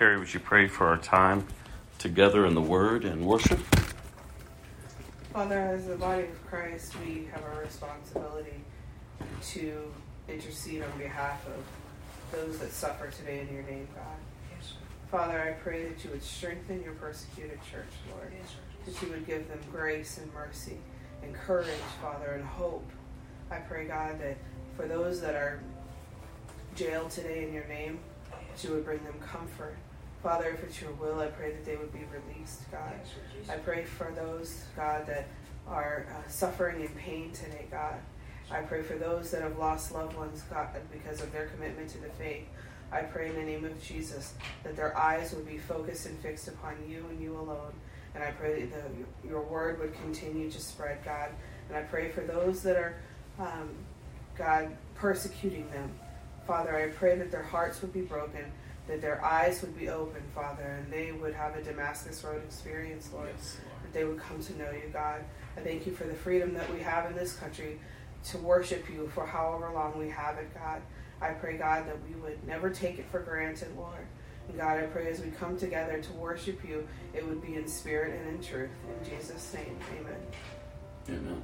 Carrie, would you pray for our time together in the Word and worship? Father, as the body of Christ, we have our responsibility to intercede on behalf of those that suffer today in your name, God. Yes, Father, I pray that you would strengthen your persecuted church, Lord. Yes, that you would give them grace and mercy and courage, Father, and hope. I pray, God, that for those that are jailed today in your name, that you would bring them comfort. Father, if it's your will, I pray that they would be released, God. I pray for those, God, that are suffering in pain today, God. I pray for those that have lost loved ones, God, because of their commitment to the faith. I pray in the name of Jesus that their eyes would be focused and fixed upon you and you alone. And I pray that your word would continue to spread, God. And I pray for those that are, God, persecuting them. Father, I pray that their hearts would be broken, that their eyes would be open, Father, and they would have a Damascus Road experience, Lord, yes, Lord. That they would come to know you, God. I thank you for the freedom that we have in this country to worship you for however long we have it, God. I pray, God, that we would never take it for granted, Lord. And God, I pray as we come together to worship you, it would be in spirit and in truth. In Jesus' name, amen. Amen.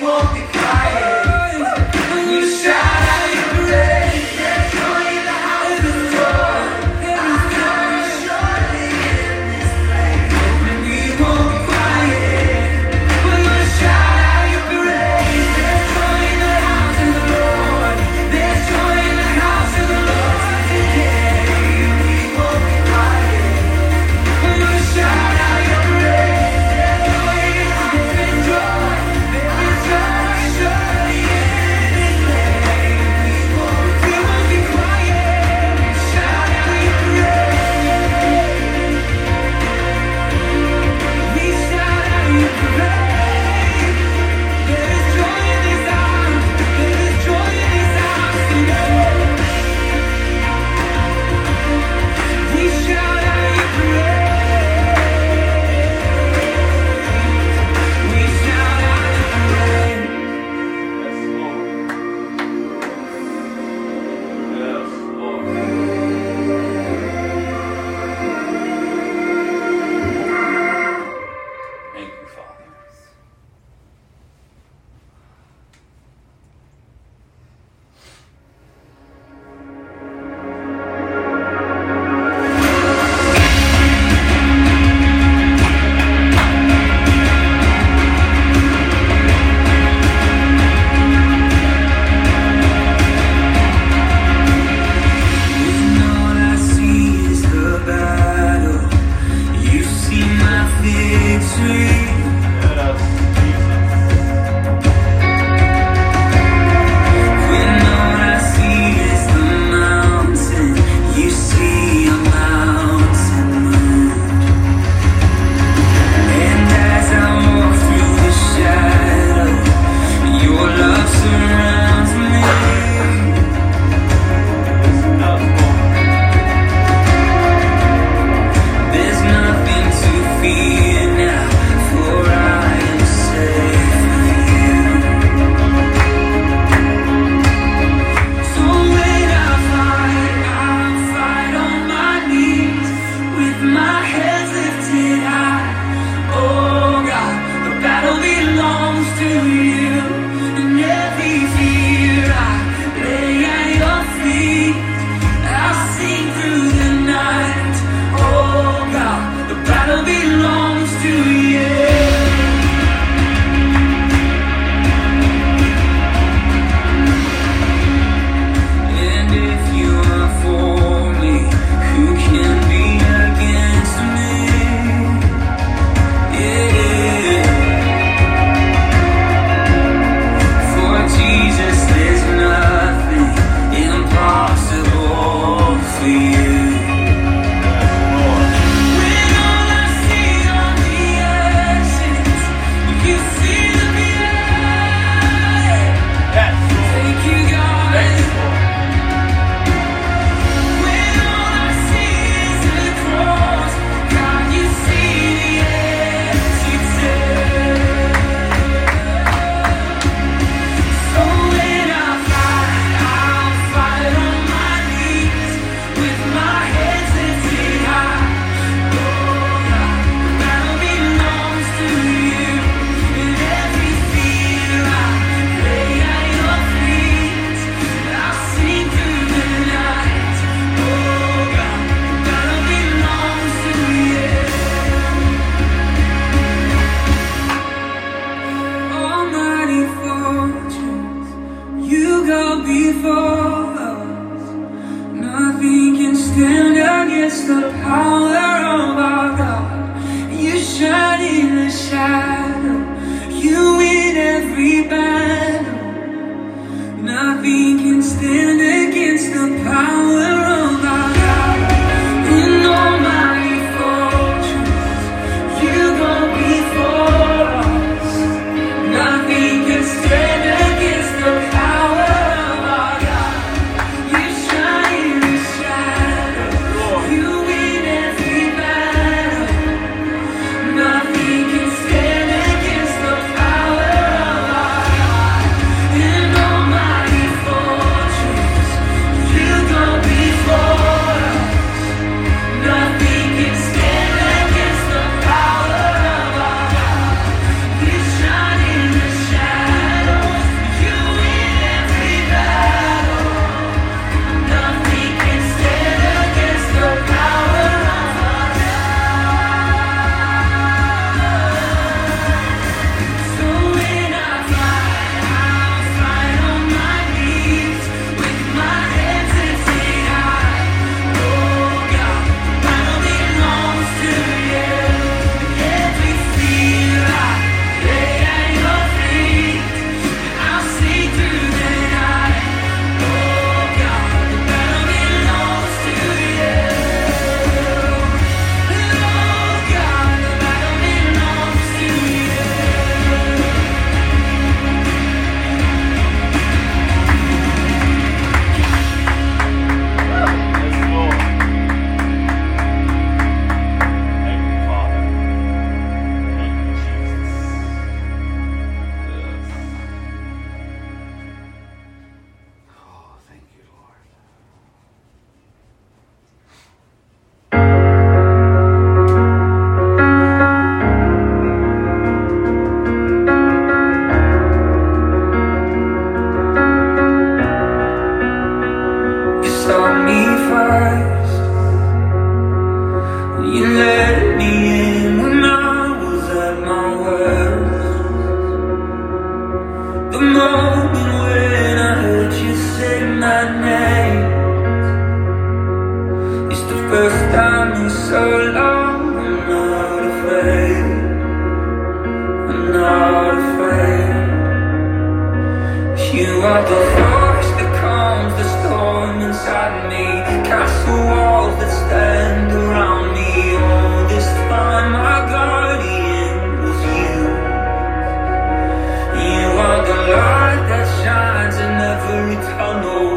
Won't be quiet. before us. Nothing can stand against the power of our God. You shine in the shadow, you win every battle. Nothing can stand against the power of our God. You are the light that shines in every tunnel.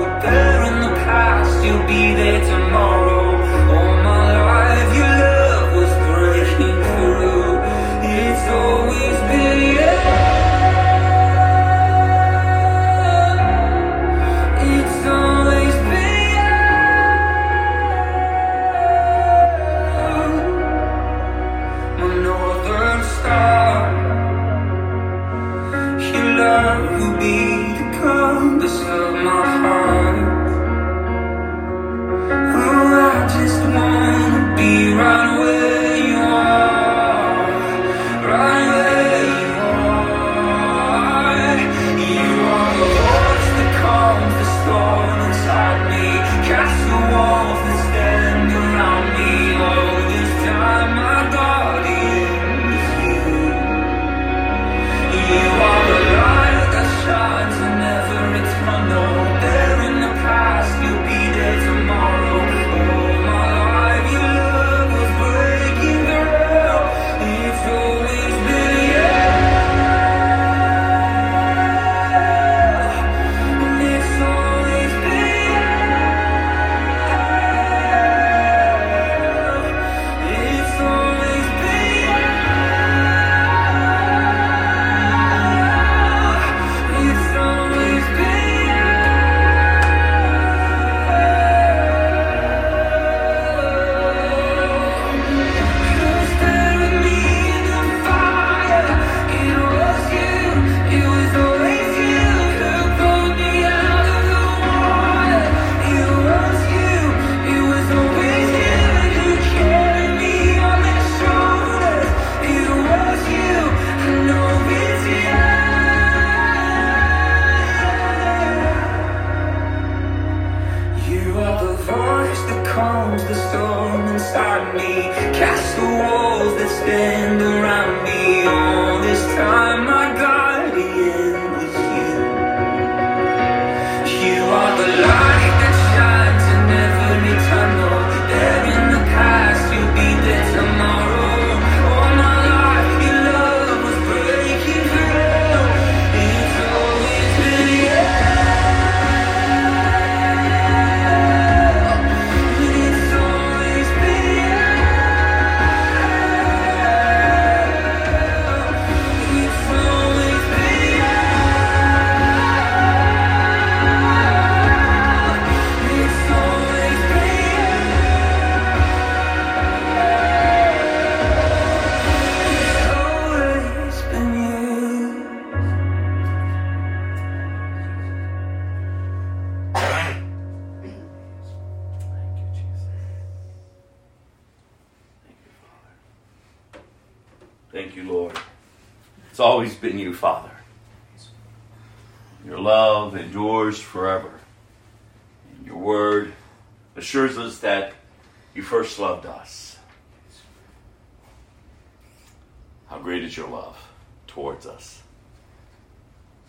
Thank you, Lord. It's always been you, Father. Your love endures forever. And your word assures us that you first loved us. How great is your love towards us.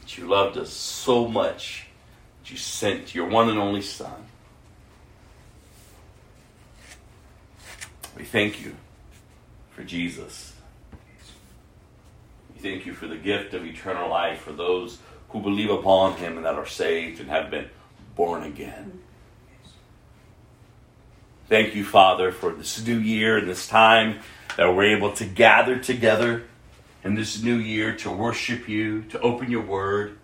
That you loved us so much that you sent your one and only Son. We thank you for Jesus. We thank you for the gift of eternal life for those who believe upon him and that are saved and have been born again. Thank you, Father, for this new year and this time that we're able to gather together in this new year to worship you, to open your word,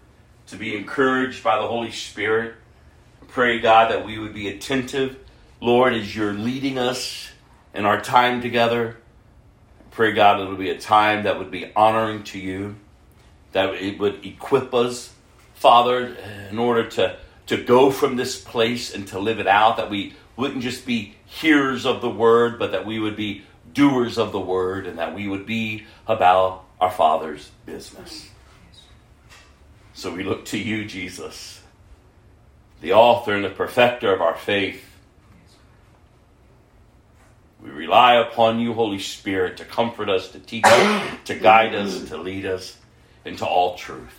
to be encouraged by the Holy Spirit. I pray, God, that we would be attentive, Lord, as you're leading us in our time together. I pray, God, it would be a time that would be honoring to you, that it would equip us, Father, in order to go from this place and to live it out, that we wouldn't just be hearers of the word, but that we would be doers of the word and that we would be about our Father's business. So we look to you, Jesus, the author and the perfecter of our faith. We rely upon you, Holy Spirit, to comfort us, to teach us, to guide us, to lead us into all truth.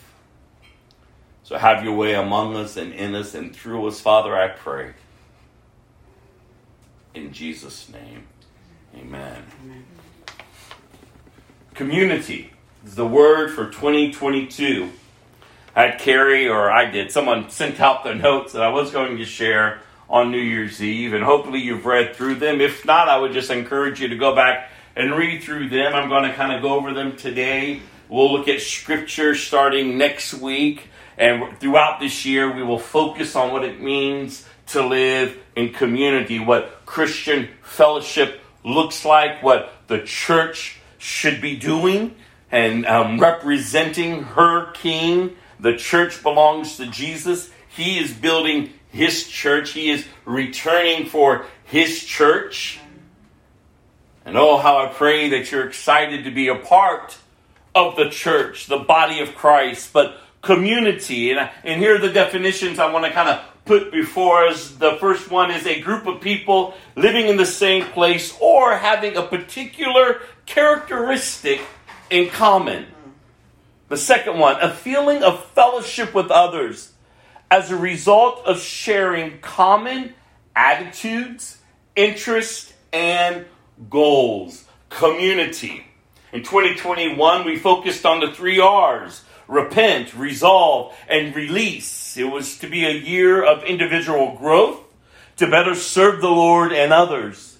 So have your way among us and in us and through us, Father, I pray. In Jesus' name, amen. Community is the word for 2022. Someone sent out the notes that I was going to share on New Year's Eve, and hopefully you've read through them. If not, I would just encourage you to go back and read through them. I'm going to kind of go over them today. We'll look at Scripture starting next week, and throughout this year, we will focus on what it means to live in community, what Christian fellowship looks like, what the church should be doing, and representing her King. The church belongs to Jesus. He is building his church. He is returning for his church. And oh, how I pray that you're excited to be a part of the church, the body of Christ, but community. And here are the definitions I want to kind of put before us. The first one is a group of people living in the same place or having a particular characteristic in common. The second one, a feeling of fellowship with others as a result of sharing common attitudes, interests, and goals. Community. In 2021, we focused on the 3 R's. Repent, resolve, and release. It was to be a year of individual growth, to better serve the Lord and others,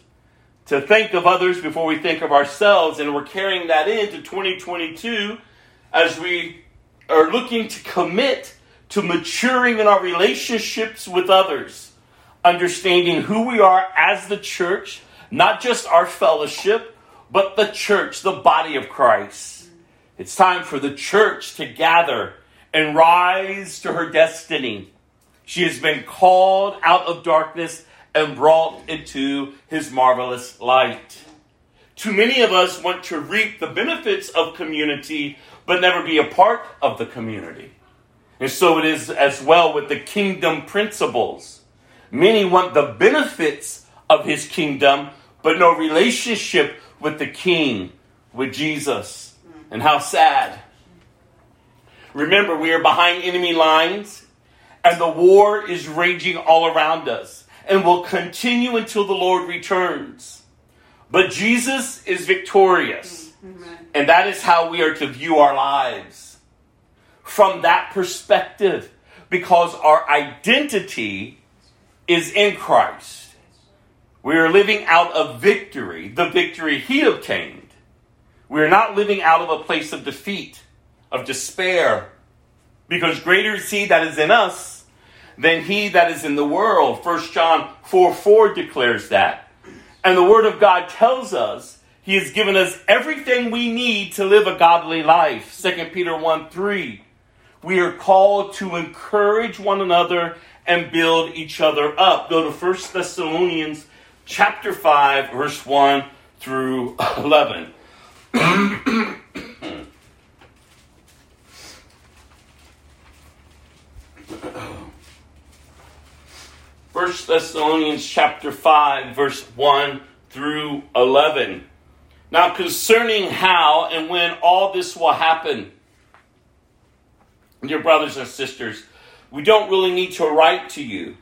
to think of others before we think of ourselves. And we're carrying that into 2022 as we are looking to commit to maturing in our relationships with others, understanding who we are as the church, not just our fellowship, but the church, the body of Christ. It's time for the church to gather and rise to her destiny. She has been called out of darkness and brought into his marvelous light. Too many of us want to reap the benefits of community, but never be a part of the community. And so it is as well with the kingdom principles. Many want the benefits of his kingdom, but no relationship with the King, with Jesus. And how sad. Remember, we are behind enemy lines, and the war is raging all around us and will continue until the Lord returns. But Jesus is victorious, and that is how we are to view our lives. From that perspective, because our identity is in Christ, we are living out of victory, the victory he obtained. We are not living out of a place of defeat, of despair, because greater is he that is in us than he that is in the world. 1 John 4:4 declares that. And the word of God tells us he has given us everything we need to live a godly life. 2 Peter 1:3. We are called to encourage one another and build each other up. Go to 1 Thessalonians chapter 5, verse 1 through 11. 1 Thessalonians chapter 5, verse 1 through 11. Now concerning how and when all this will happen, dear brothers and sisters, we don't really need to write to you,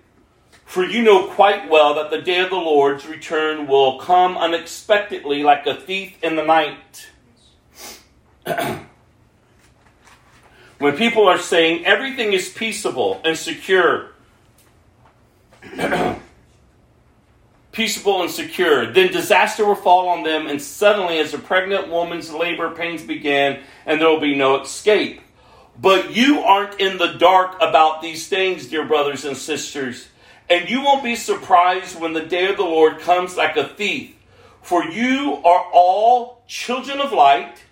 for you know quite well that the day of the Lord's return will come unexpectedly like a thief in the night. When people are saying everything is peaceable and secure, peaceable and secure, then disaster will fall on them, and suddenly as a pregnant woman's labor pains begin, and there will be no escape. But you aren't in the dark about these things, dear brothers and sisters, and you won't be surprised when the day of the Lord comes like a thief, for you are all children of light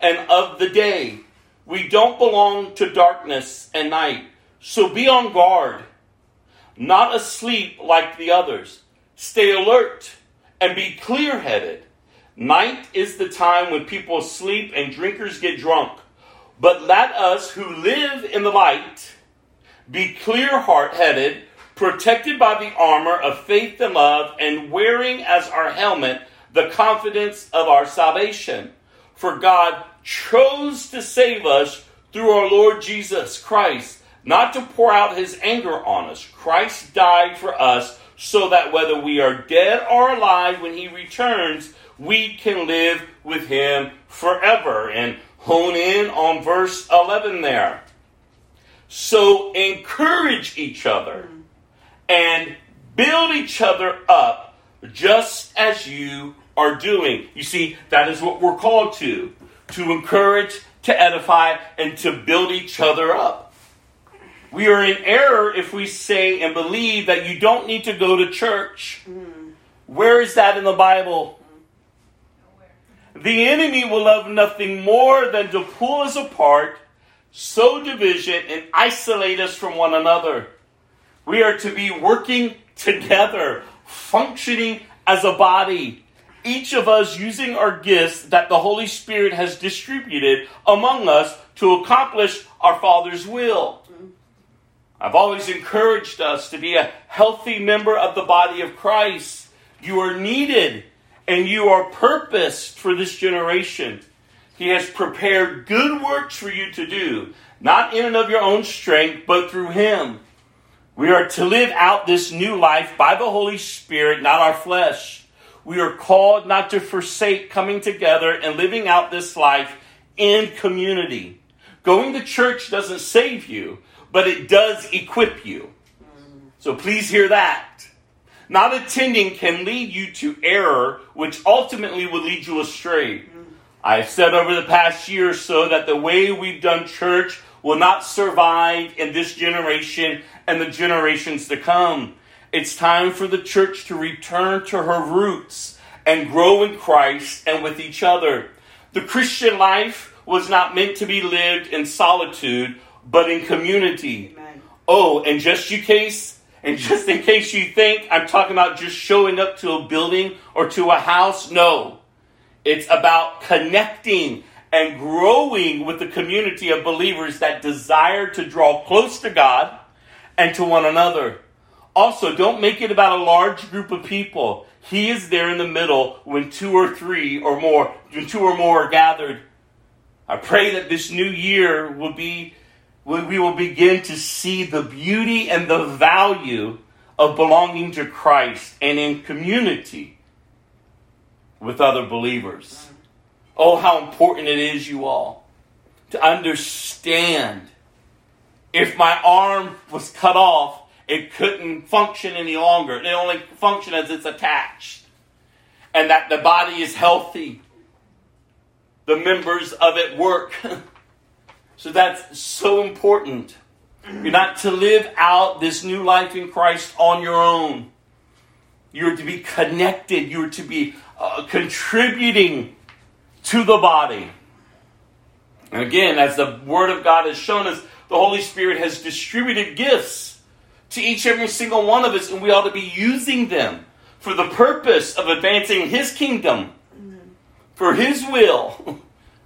and of the day. We don't belong to darkness and night, so be on guard, not asleep like the others. Stay alert and be clear-headed. Night is the time when people sleep and drinkers get drunk. But let us who live in the light be clear-headed, protected by the armor of faith and love, and wearing as our helmet the confidence of our salvation. For God chose to save us through our Lord Jesus Christ, not to pour out his anger on us. Christ died for us, so that whether we are dead or alive, when he returns, we can live with him forever. And hone in on verse 11 there. So encourage each other and build each other up, just as you are doing. You see, that is what we're called to encourage, to edify, and to build each other up. We are in error if we say and believe that you don't need to go to church. Where is that in the Bible? Nowhere. The enemy will love nothing more than to pull us apart, sow division, and isolate us from one another. We are to be working together, functioning as a body, each of us using our gifts that the Holy Spirit has distributed among us to accomplish our Father's will. I've always encouraged us to be a healthy member of the body of Christ. You are needed and you are purposed for this generation. He has prepared good works for you to do, not in and of your own strength, but through him. We are to live out this new life by the Holy Spirit, not our flesh. We are called not to forsake coming together and living out this life in community. Going to church doesn't save you, but it does equip you. So please hear that. Not attending can lead you to error, which ultimately will lead you astray. I've said over the past year or so that the way we've done church will not survive in this generation and the generations to come. It's time for the church to return to her roots and grow in Christ and with each other. The Christian life was not meant to be lived in solitude, but in community. Amen. Oh, and just in case you think I'm talking about just showing up to a building or to a house, no. It's about connecting and growing with the community of believers that desire to draw close to God and to one another. Also, don't make it about a large group of people. He is there in the middle when two or more are gathered. I pray that this new year will be when we will begin to see the beauty and the value of belonging to Christ and in community with other believers. Oh, how important it is, you all, to understand if my arm was cut off, it couldn't function any longer. It only functions as it's attached, and that the body is healthy. The members of it work. So that's so important. You're not to live out this new life in Christ on your own. You're to be connected. You're to be contributing to the body. And again, as the Word of God has shown us, the Holy Spirit has distributed gifts to each and every single one of us, and we ought to be using them for the purpose of advancing his kingdom, for his will,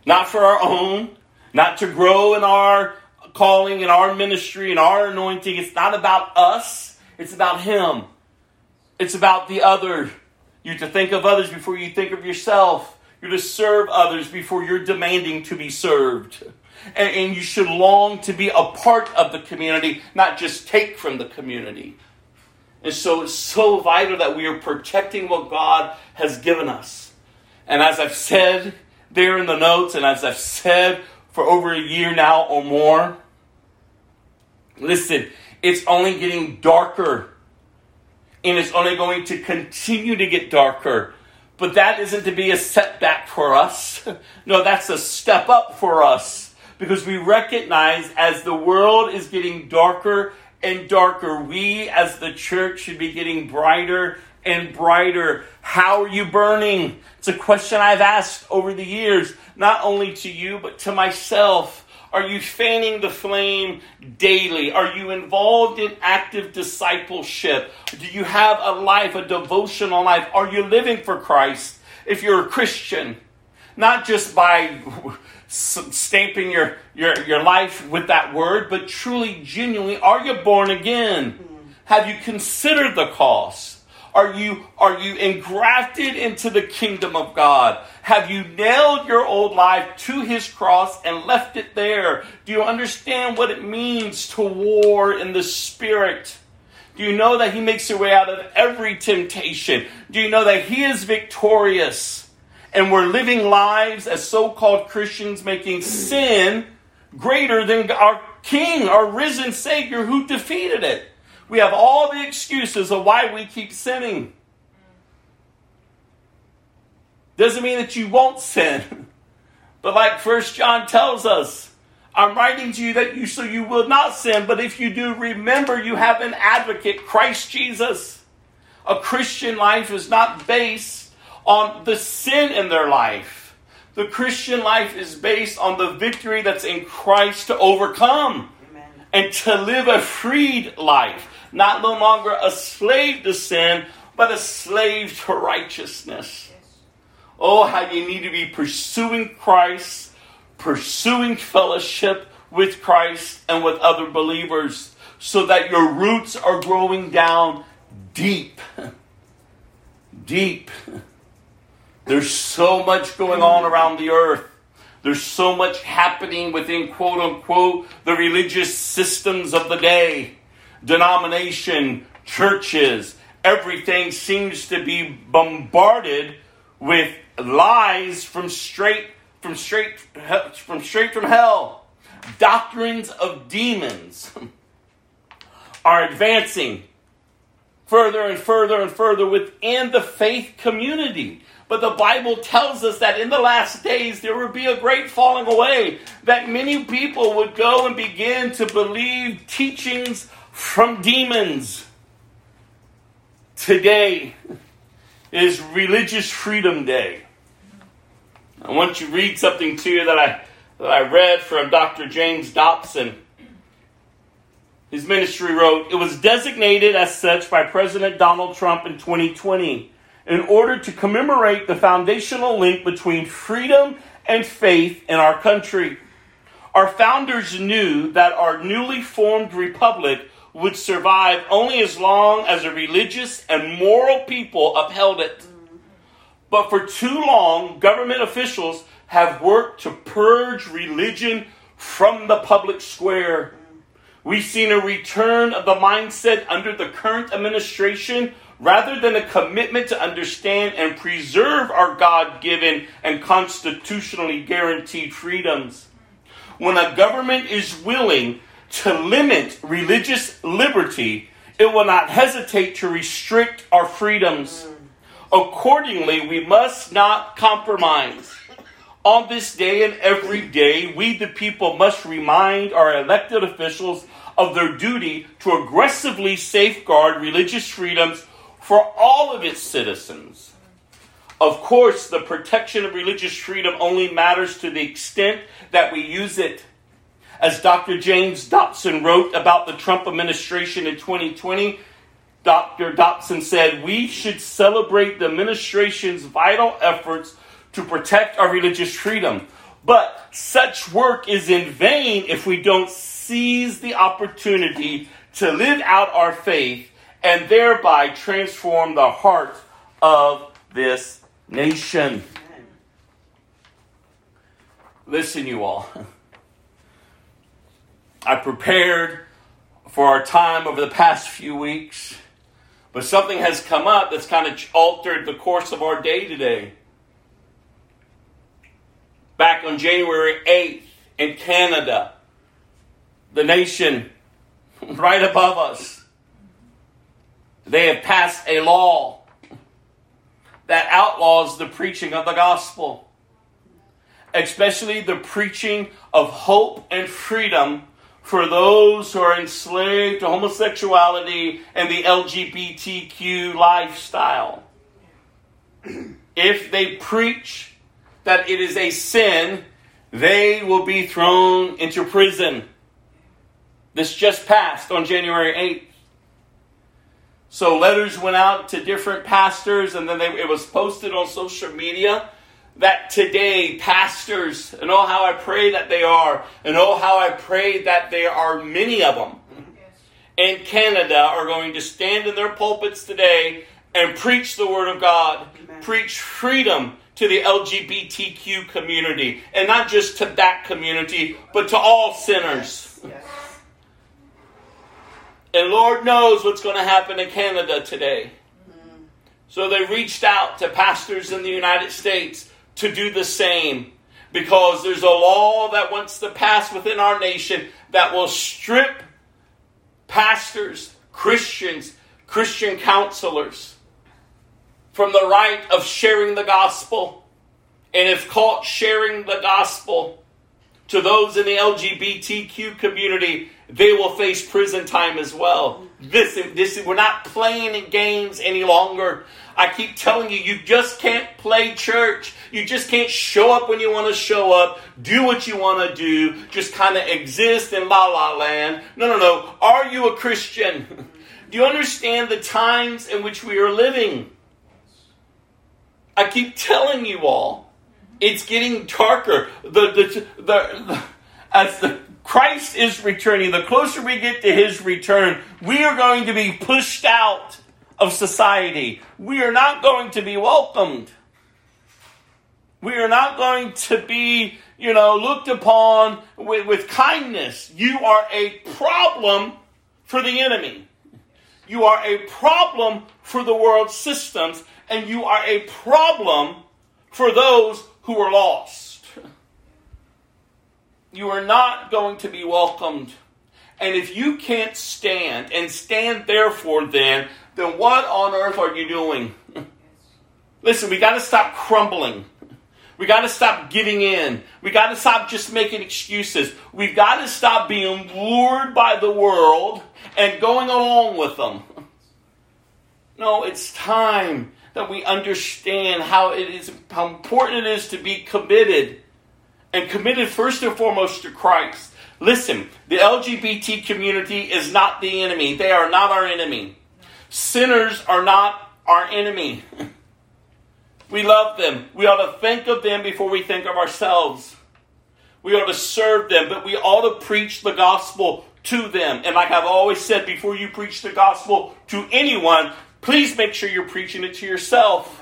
not for our own. Not to grow in our calling, in our ministry, in our anointing. It's not about us. It's about Him. It's about the other. You're to think of others before you think of yourself. You're to serve others before you're demanding to be served. And you should long to be a part of the community, not just take from the community. And so it's so vital that we are protecting what God has given us. And as I've said there in the notes, and as I've said for over a year now or more, listen, it's only getting darker. And it's only going to continue to get darker. But that isn't to be a setback for us. No, that's a step up for us. Because we recognize as the world is getting darker and darker, we as the church should be getting brighter and brighter. How are you burning? It's a question I've asked over the years, not only to you, but to myself. Are you fanning the flame daily? Are you involved in active discipleship? Do you have a life, a devotional life? Are you living for Christ if you're a Christian? Not just by stamping your life with that word, but truly, genuinely, are you born again? Have you considered the cost? Are you engrafted into the kingdom of God? Have you nailed your old life to His cross and left it there? Do you understand what it means to war in the Spirit? Do you know that He makes a way out of every temptation? Do you know that He is victorious? And we're living lives as so-called Christians making sin greater than our King, our risen Savior who defeated it. We have all the excuses of why we keep sinning. Doesn't mean that you won't sin. But like 1 John tells us, I'm writing to you that you so you will not sin. But if you do, remember you have an advocate, Christ Jesus. A Christian life is not based on the sin in their life. The Christian life is based on the victory that's in Christ to overcome. And to live a freed life, not no longer a slave to sin, but a slave to righteousness. Oh, how you need to be pursuing Christ, pursuing fellowship with Christ and with other believers, so that your roots are growing down deep. Deep. There's so much going on around the earth. There's so much happening within, quote unquote, the religious systems of the day. Denomination, churches, everything seems to be bombarded with lies from straight from hell. Doctrines of demons are advancing further and further and further within the faith community. But the Bible tells us that in the last days there would be a great falling away, that many people would go and begin to believe teachings from demons. Today is Religious Freedom Day. I want you to read something to you that I read from Dr. James Dobson. His ministry wrote, "It was designated as such by President Donald Trump in 2020. In order to commemorate the foundational link between freedom and faith in our country. Our founders knew that our newly formed republic would survive only as long as a religious and moral people upheld it. But for too long, government officials have worked to purge religion from the public square. We've seen a return of the mindset under the current administration rather than a commitment to understand and preserve our God-given and constitutionally guaranteed freedoms. When a government is willing to limit religious liberty, it will not hesitate to restrict our freedoms. Accordingly, we must not compromise. On this day and every day, we the people must remind our elected officials of their duty to aggressively safeguard religious freedoms for all of its citizens. Of course, the protection of religious freedom only matters to the extent that we use it. As Dr. James Dobson wrote about the Trump administration in 2020, Dr. Dobson said, we should celebrate the administration's vital efforts to protect our religious freedom. But such work is in vain if we don't seize the opportunity to live out our faith and thereby transform the hearts of this nation. Amen. Listen, you all. I prepared for our time over the past few weeks, but something has come up that's kind of altered the course of our day today. Back on January 8th in Canada, the nation right above us, they have passed a law that outlaws the preaching of the gospel, especially the preaching of hope and freedom for those who are enslaved to homosexuality and the LGBTQ lifestyle. If they preach that it is a sin, they will be thrown into prison. This just passed on January 8th. So letters went out to different pastors, and then it was posted on social media that today pastors, and oh how I pray that they are, and oh how I pray that there are many of them in Canada, are going to stand in their pulpits today and preach the Word of God. Amen. Preach freedom to the LGBTQ community, and not just to that community, but to all sinners. Yes. Yes. And Lord knows what's going to happen in Canada today. Mm. So they reached out to pastors in the United States to do the same, because there's a law that wants to pass within our nation that will strip pastors, Christians, Christian counselors from the right of sharing the gospel. And if caught sharing the gospel to those in the LGBTQ community, they will face prison time as well. This we're not playing games any longer. I keep telling you, you just can't play church. You just can't show up when you want to show up, do what you want to do, just kind of exist in la-la land. No. Are you a Christian? Do you understand the times in which we are living? I keep telling you all, it's getting darker. Christ is returning. The closer we get to his return, we are going to be pushed out of society. We are not going to be welcomed. We are not going to be, looked upon with kindness. You are a problem for the enemy. You are a problem for the world systems, and you are a problem for those who are lost. You are not going to be welcomed. And if you can't stand, and stand therefore then what on earth are you doing? Listen, we got to stop crumbling. We got to stop giving in. We got to stop just making excuses. We've got to stop being lured by the world and going along with them. No, it's time that we understand how important it is to be committed. And committed first and foremost to Christ. Listen, the LGBT community is not the enemy. They are not our enemy. Sinners are not our enemy. We love them. We ought to think of them before we think of ourselves. We ought to serve them, but we ought to preach the gospel to them. And like I've always said, before you preach the gospel to anyone, please make sure you're preaching it to yourself.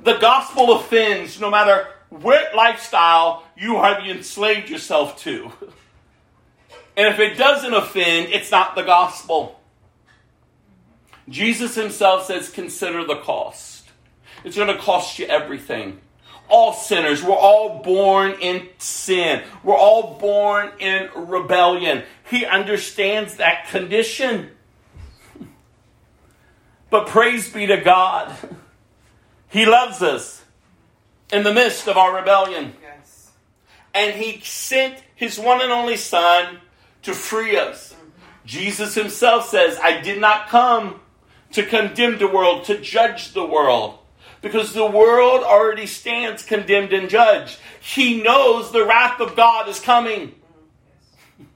The gospel offends no matter what lifestyle you have enslaved yourself to. And if it doesn't offend, it's not the gospel. Jesus himself says, consider the cost. It's going to cost you everything. All sinners, we're all born in sin. We're all born in rebellion. He understands that condition. But praise be to God. He loves us. In the midst of our rebellion. Yes. And he sent his one and only son to free us. Mm-hmm. Jesus himself says, I did not come to condemn the world, to judge the world. Because the world already stands condemned and judged. He knows the wrath of God is coming. Mm-hmm. Yes.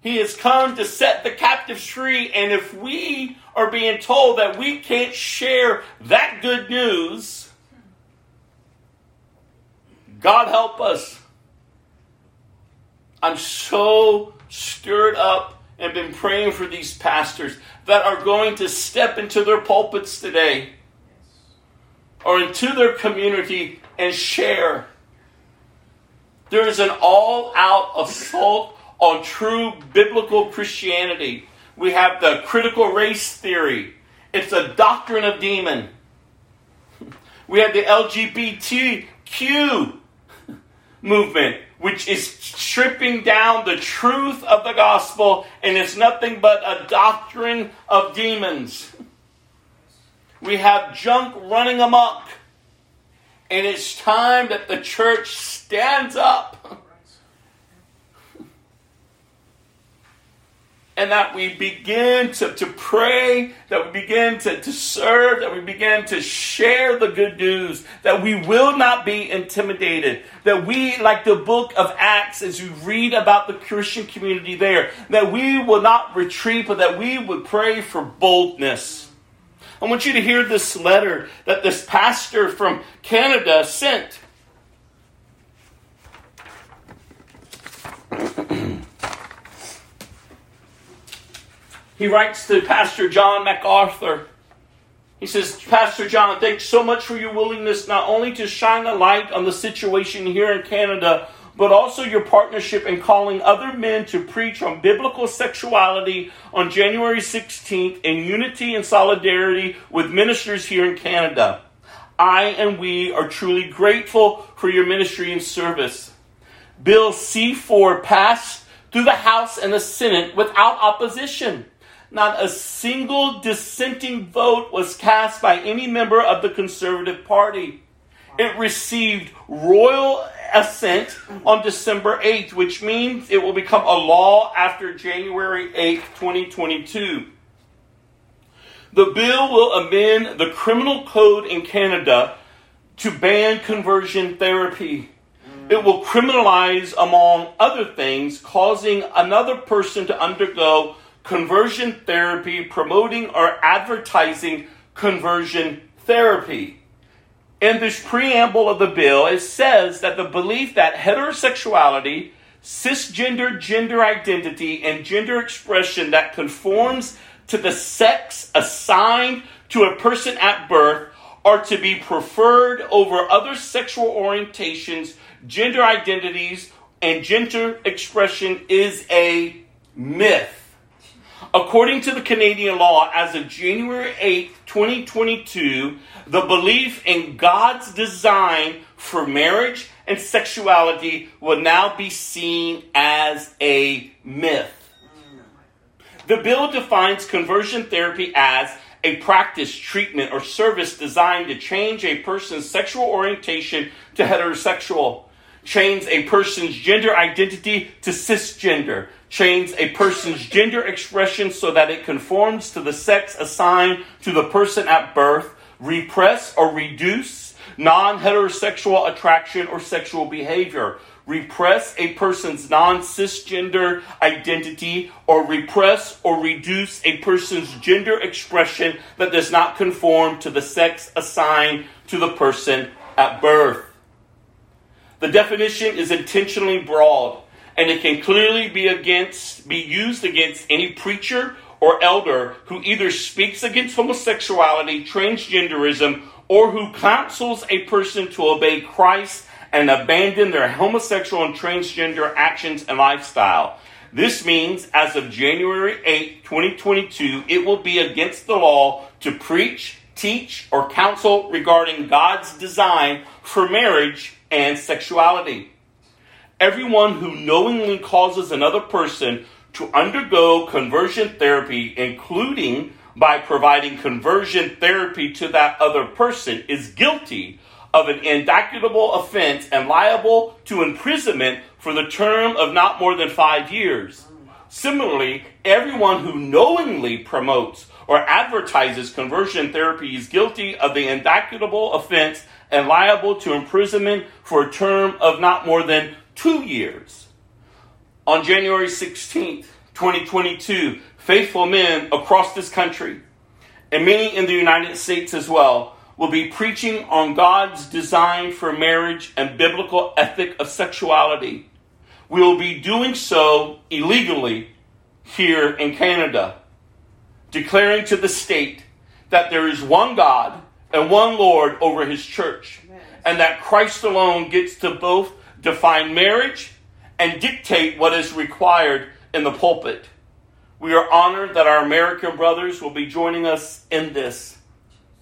He has come to set the captives free. And if we are being told that we can't share that good news, God help us. I'm so stirred up and been praying for these pastors that are going to step into their pulpits today or into their community and share. There is an all-out assault on true biblical Christianity. We have the critical race theory. It's a doctrine of demon. We have the LGBTQ movement, which is stripping down the truth of the gospel, and it's nothing but a doctrine of demons. We have junk running amok, and it's time that the church stands up and that we begin to pray, that we begin to serve, that we begin to share the good news, that we will not be intimidated, that we, like the book of Acts, as we read about the Christian community there, that we will not retreat, but that we would pray for boldness. I want you to hear this letter that this pastor from Canada sent. He writes to Pastor John MacArthur. He says, Pastor John, thanks so much for your willingness not only to shine a light on the situation here in Canada, but also your partnership in calling other men to preach on biblical sexuality on January 16th in unity and solidarity with ministers here in Canada. I and we are truly grateful for your ministry and service. Bill C-4 passed through the House and the Senate without opposition. Not a single dissenting vote was cast by any member of the Conservative Party. It received royal assent on December 8th, which means it will become a law after January 8th, 2022. The bill will amend the criminal code in Canada to ban conversion therapy. It will criminalize, among other things, causing another person to undergo conversion therapy, promoting or advertising conversion therapy. In this preamble of the bill, it says that the belief that heterosexuality, cisgender gender identity, and gender expression that conforms to the sex assigned to a person at birth are to be preferred over other sexual orientations, gender identities, and gender expression is a myth. According to the Canadian law, as of January 8, 2022, the belief in God's design for marriage and sexuality will now be seen as a myth. The bill defines conversion therapy as a practice, treatment, or service designed to change a person's sexual orientation to heterosexual, change a person's gender identity to cisgender, change a person's gender expression so that it conforms to the sex assigned to the person at birth, repress or reduce non-heterosexual attraction or sexual behavior, repress a person's non-cisgender identity, or repress or reduce a person's gender expression that does not conform to the sex assigned to the person at birth. The definition is intentionally broad, and it can clearly be used against any preacher or elder who either speaks against homosexuality, transgenderism, or who counsels a person to obey Christ and abandon their homosexual and transgender actions and lifestyle. This means, as of January 8, 2022, it will be against the law to preach, teach, or counsel regarding God's design for marriage and sexuality. Everyone who knowingly causes another person to undergo conversion therapy, including by providing conversion therapy to that other person, is guilty of an indictable offense and liable to imprisonment for the term of not more than 5 years. Similarly, everyone who knowingly promotes or advertises conversion therapy is guilty of the indictable offense and liable to imprisonment for a term of not more than 2 years. On January 16th, 2022, faithful men across this country, and many in the United States as well, will be preaching on God's design for marriage and biblical ethic of sexuality. We will be doing so illegally, here in Canada, declaring to the state that there is one God and one Lord over his church, and that Christ alone gets to both define marriage and dictate what is required in the pulpit. We are honored that our American brothers will be joining us in this.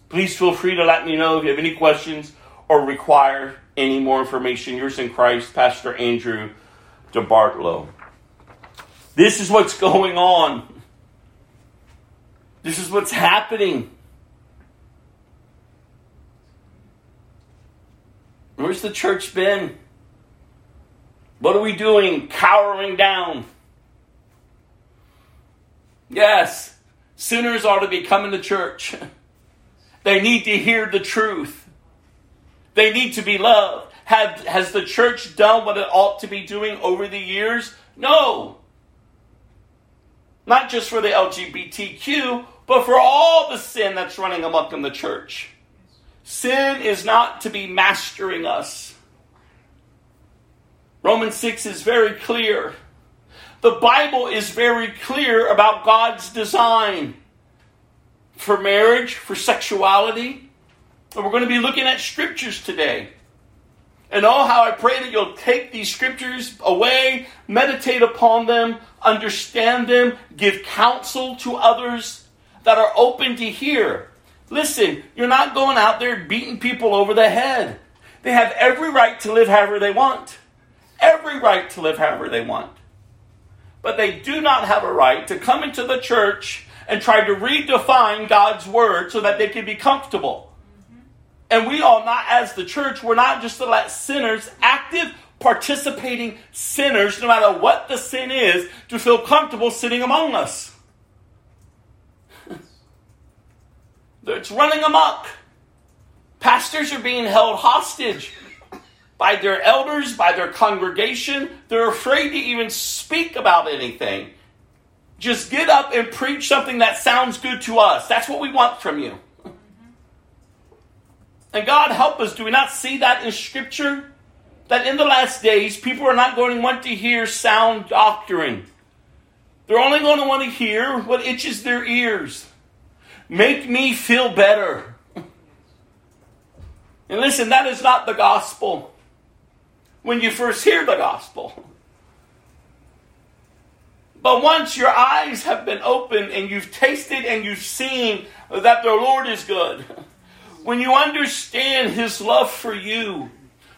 Please feel free to let me know if you have any questions or require any more information. Yours in Christ, Pastor Andrew DeBartlow. This is what's going on. This is what's happening. Where's the church been? What are we doing? Cowering down. Yes, sinners ought to be coming to church. They need to hear the truth. They need to be loved. Has the church done what it ought to be doing over the years? No. Not just for the LGBTQ, but for all the sin that's running amok in the church. Sin is not to be mastering us. Romans 6 is very clear. The Bible is very clear about God's design for marriage, for sexuality. And we're going to be looking at scriptures today. And oh, how I pray that you'll take these scriptures away, meditate upon them, understand them, give counsel to others that are open to hear. Listen, you're not going out there beating people over the head. They have every right to live however they want. Every right to live however they want. But they do not have a right to come into the church and try to redefine God's word so that they can be comfortable. And we all, not as the church, we're not just to let sinners, active, participating sinners, no matter what the sin is, to feel comfortable sitting among us. It's running amok. Pastors are being held hostage by their elders, by their congregation. They're afraid to even speak about anything. Just get up and preach something that sounds good to us. That's what we want from you. And God help us, do we not see that in Scripture? That in the last days, people are not going to want to hear sound doctrine. They're only going to want to hear what itches their ears. Make me feel better. And listen, that is not the gospel. When you first hear the gospel. But once your eyes have been opened and you've tasted and you've seen that the Lord is good. When you understand His love for you,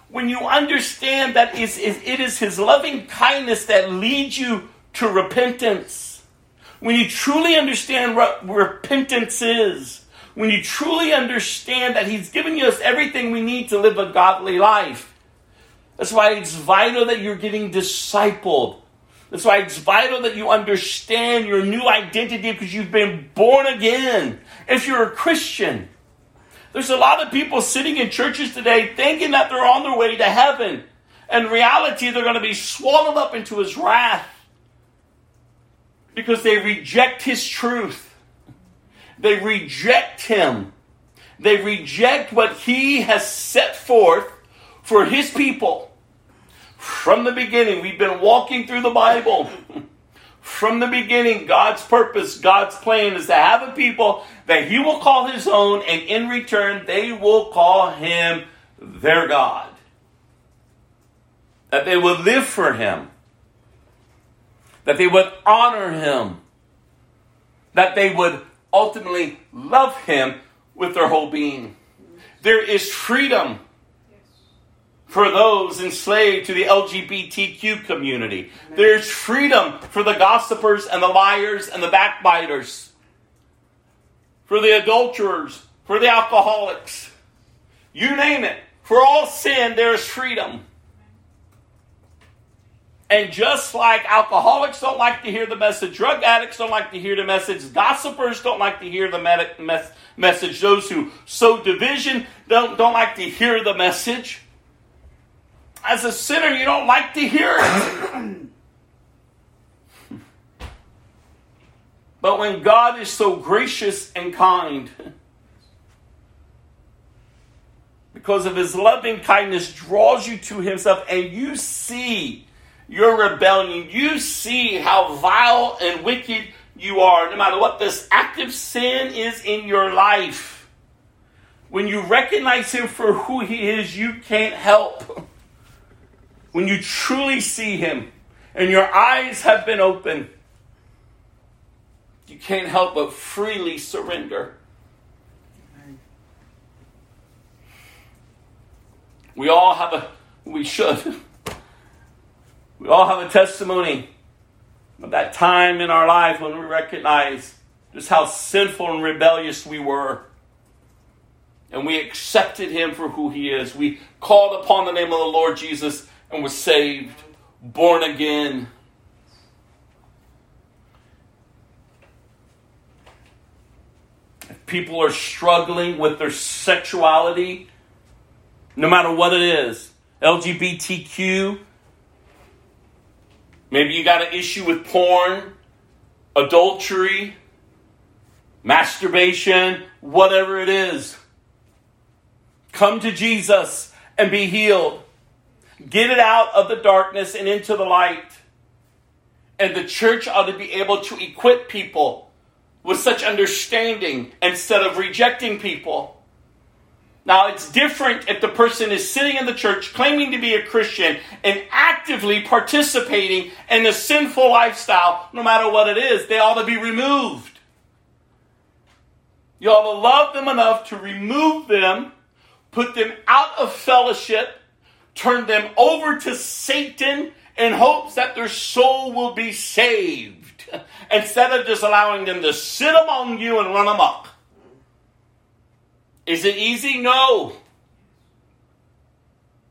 when you understand that it is His loving kindness that leads you to repentance, when you truly understand what repentance is, when you truly understand that He's given us everything we need to live a godly life, that's why it's vital that you're getting discipled. That's why it's vital that you understand your new identity because you've been born again. If you're a Christian, there's a lot of people sitting in churches today thinking that they're on their way to heaven. In reality, they're going to be swallowed up into His wrath because they reject His truth. They reject Him. They reject what He has set forth for His people. From the beginning, we've been walking through the Bible. From the beginning, God's purpose, God's plan is to have a people that He will call His own, and in return, they will call Him their God. That they will live for Him. That they would honor Him. That they would ultimately love Him with their whole being. There is freedom for those enslaved to the LGBTQ community. There's freedom for the gossipers and the liars and the backbiters. For the adulterers. For the alcoholics. You name it. For all sin, there's freedom. And just like alcoholics don't like to hear the message, drug addicts don't like to hear the message, gossipers don't like to hear the message, those who sow division don't like to hear the message. As a sinner, you don't like to hear it. But when God is so gracious and kind, because of His loving kindness, draws you to Himself, and you see your rebellion. You see how vile and wicked you are. No matter what this active sin is in your life, when you recognize him for who he is, you can't help. When you truly see him and your eyes have been opened, you can't help but freely surrender. We all have a testimony of that time in our life when we recognize just how sinful and rebellious we were. And we accepted him for who he is. We called upon the name of the Lord Jesus and were saved, born again. If people are struggling with their sexuality, no matter what it is, LGBTQ, maybe you got an issue with porn, adultery, masturbation, whatever it is. Come to Jesus and be healed. Get it out of the darkness and into the light. And the church ought to be able to equip people with such understanding instead of rejecting people. Now, it's different if the person is sitting in the church claiming to be a Christian and actively participating in a sinful lifestyle, no matter what it is. They ought to be removed. You ought to love them enough to remove them, put them out of fellowship, turn them over to Satan in hopes that their soul will be saved, instead of just allowing them to sit among you and run amok. Is it easy? No.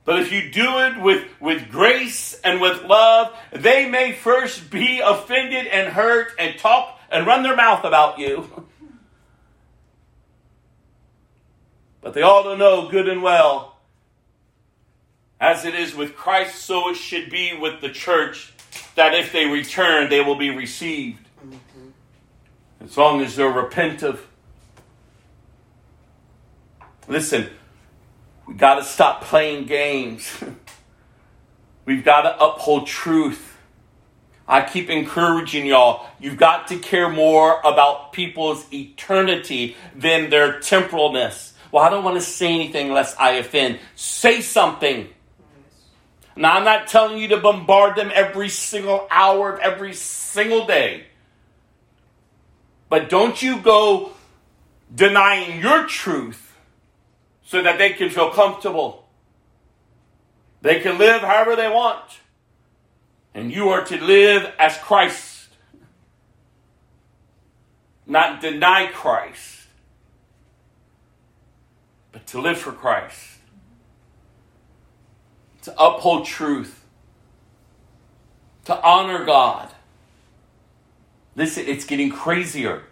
But if you do it with grace and with love, they may first be offended and hurt and talk and run their mouth about you. But they ought to know good and well, as it is with Christ, so it should be with the church, that if they return, they will be received. As long as they're repentant. Listen, we got to stop playing games. We've got to uphold truth. I keep encouraging y'all. You've got to care more about people's eternity than their temporalness. Well, I don't want to say anything lest I offend. Say something. Now, I'm not telling you to bombard them every single hour of every single day. But don't you go denying your truth, so that they can feel comfortable. They can live however they want. And you are to live as Christ, not deny Christ, but to live for Christ, to uphold truth, to honor God. Listen, it's getting crazier.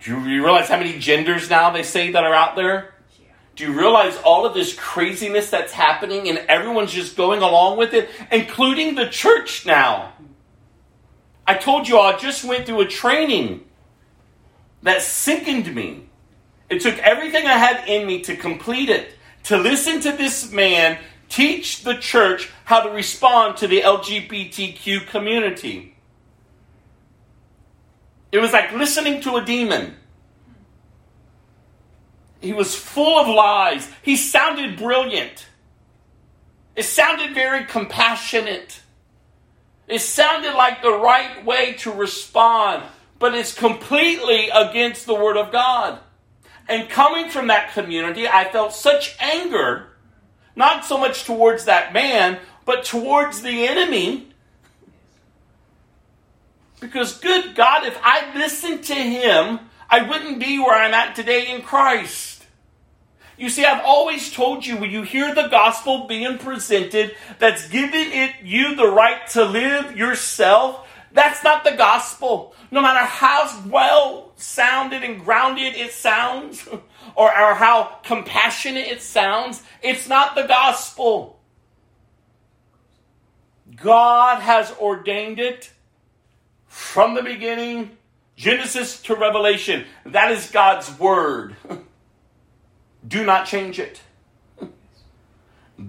Do you realize how many genders now they say that are out there? Do you realize all of this craziness that's happening and everyone's just going along with it, including the church now? I told you all, I just went through a training that sickened me. It took everything I had in me to complete it, to listen to this man teach the church how to respond to the LGBTQ community. It was like listening to a demon. He was full of lies. He sounded brilliant. It sounded very compassionate. It sounded like the right way to respond, but it's completely against the Word of God. And coming from that community, I felt such anger, not so much towards that man, but towards the enemy. Because, good God, if I listened to him, I wouldn't be where I'm at today in Christ. You see, I've always told you, when you hear the gospel being presented, that's giving you the right to live yourself, that's not the gospel. No matter how well sounded and grounded it sounds, or how compassionate it sounds, it's not the gospel. God has ordained it from the beginning, Genesis to Revelation. That is God's word. Do not change it.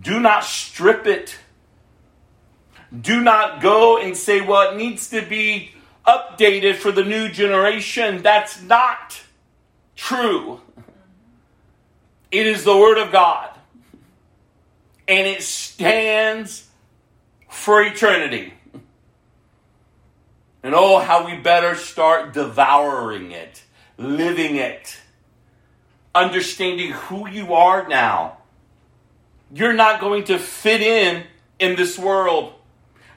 Do not strip it. Do not go and say, well, it needs to be updated for the new generation. That's not true. It is the Word of God. And it stands for eternity. And oh, how we better start devouring it, living it, understanding who you are now. You're not going to fit in this world.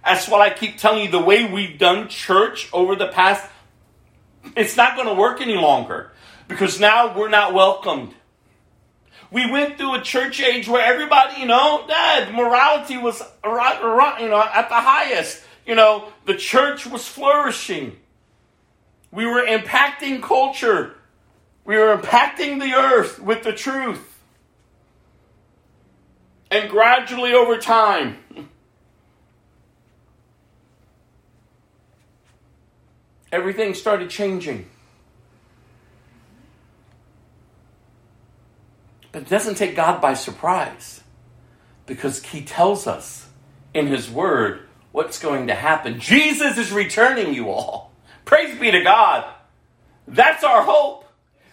That's what I keep telling you. The way we've done church over the past, it's not going to work any longer because now we're not welcomed. We went through a church age where everybody, morality was at the highest. The church was flourishing. We were impacting culture. We were impacting the earth with the truth. And gradually over time, everything started changing. But it doesn't take God by surprise, because He tells us in His Word what's going to happen. Jesus is returning, you all. Praise be to God. That's our hope.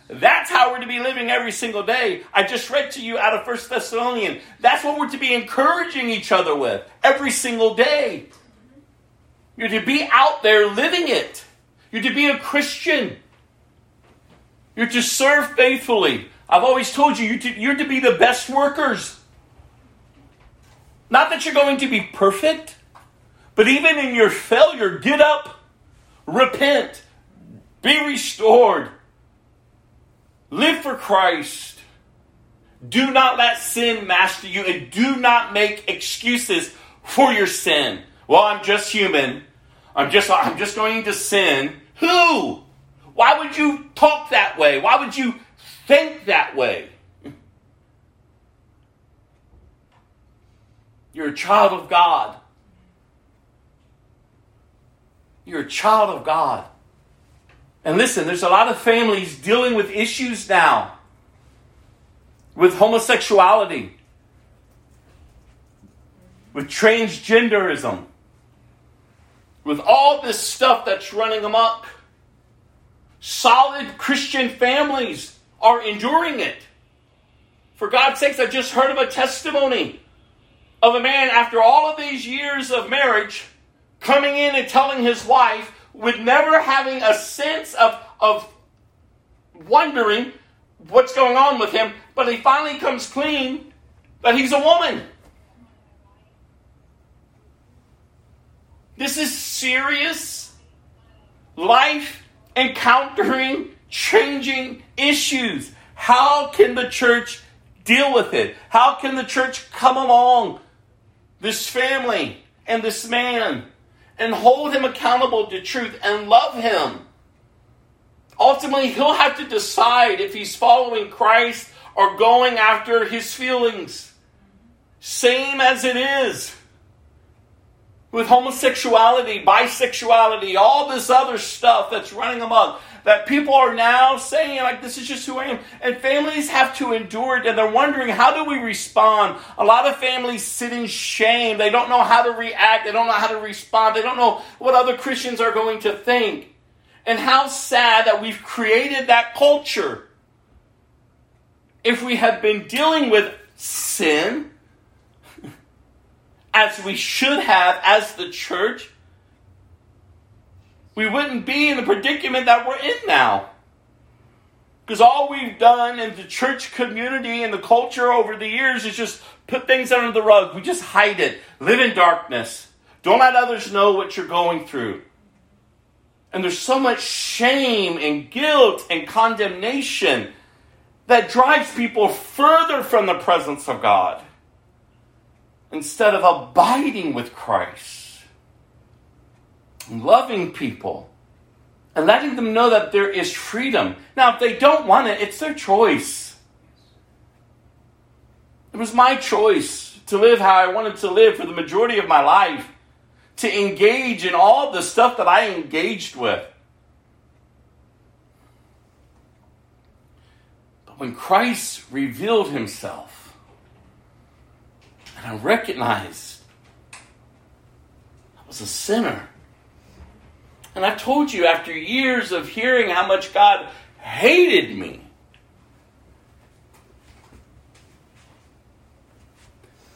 That's how we're to be living every single day. I just read to you out of 1 Thessalonians. That's what we're to be encouraging each other with every single day. You're to be out there living it. You're to be a Christian. You're to serve faithfully. I've always told you, you're to be the best workers. Not that you're going to be perfect, but even in your failure, get up, repent, be restored, live for Christ. Do not let sin master you, and do not make excuses for your sin. Well, I'm just human. I'm just going to sin. Who? Why would you talk that way? Why would you think that way? You're a child of God. You're a child of God. And listen, there's a lot of families dealing with issues now with homosexuality, with transgenderism, with all this stuff that's running amok. Solid Christian families are enduring it. For God's sakes, I just heard of a testimony of a man after all of these years of marriage coming in and telling his wife, with never having a sense of wondering what's going on with him, but he finally comes clean that he's a woman. This is serious, life encountering, changing issues. How can the church deal with it? How can the church come along this family and this man and hold him accountable to truth and love him? Ultimately, he'll have to decide if he's following Christ or going after his feelings. Same as it is with homosexuality, bisexuality, all this other stuff that's running amok, that people are now saying, like, this is just who I am. And families have to endure it, and they're wondering, how do we respond? A lot of families sit in shame. They don't know how to react. They don't know how to respond. They don't know what other Christians are going to think. And how sad that we've created that culture. If we have been dealing with sin, as we should have as the church, we wouldn't be in the predicament that we're in now. Because all we've done in the church community and the culture over the years is just put things under the rug. We just hide it. Live in darkness. Don't let others know what you're going through. And there's so much shame and guilt and condemnation that drives people further from the presence of God instead of abiding with Christ. Loving people and letting them know that there is freedom. Now, if they don't want it, it's their choice. It was my choice to live how I wanted to live for the majority of my life, to engage in all the stuff that I engaged with. But when Christ revealed Himself, and I recognized was a sinner. And I told you, after years of hearing how much God hated me,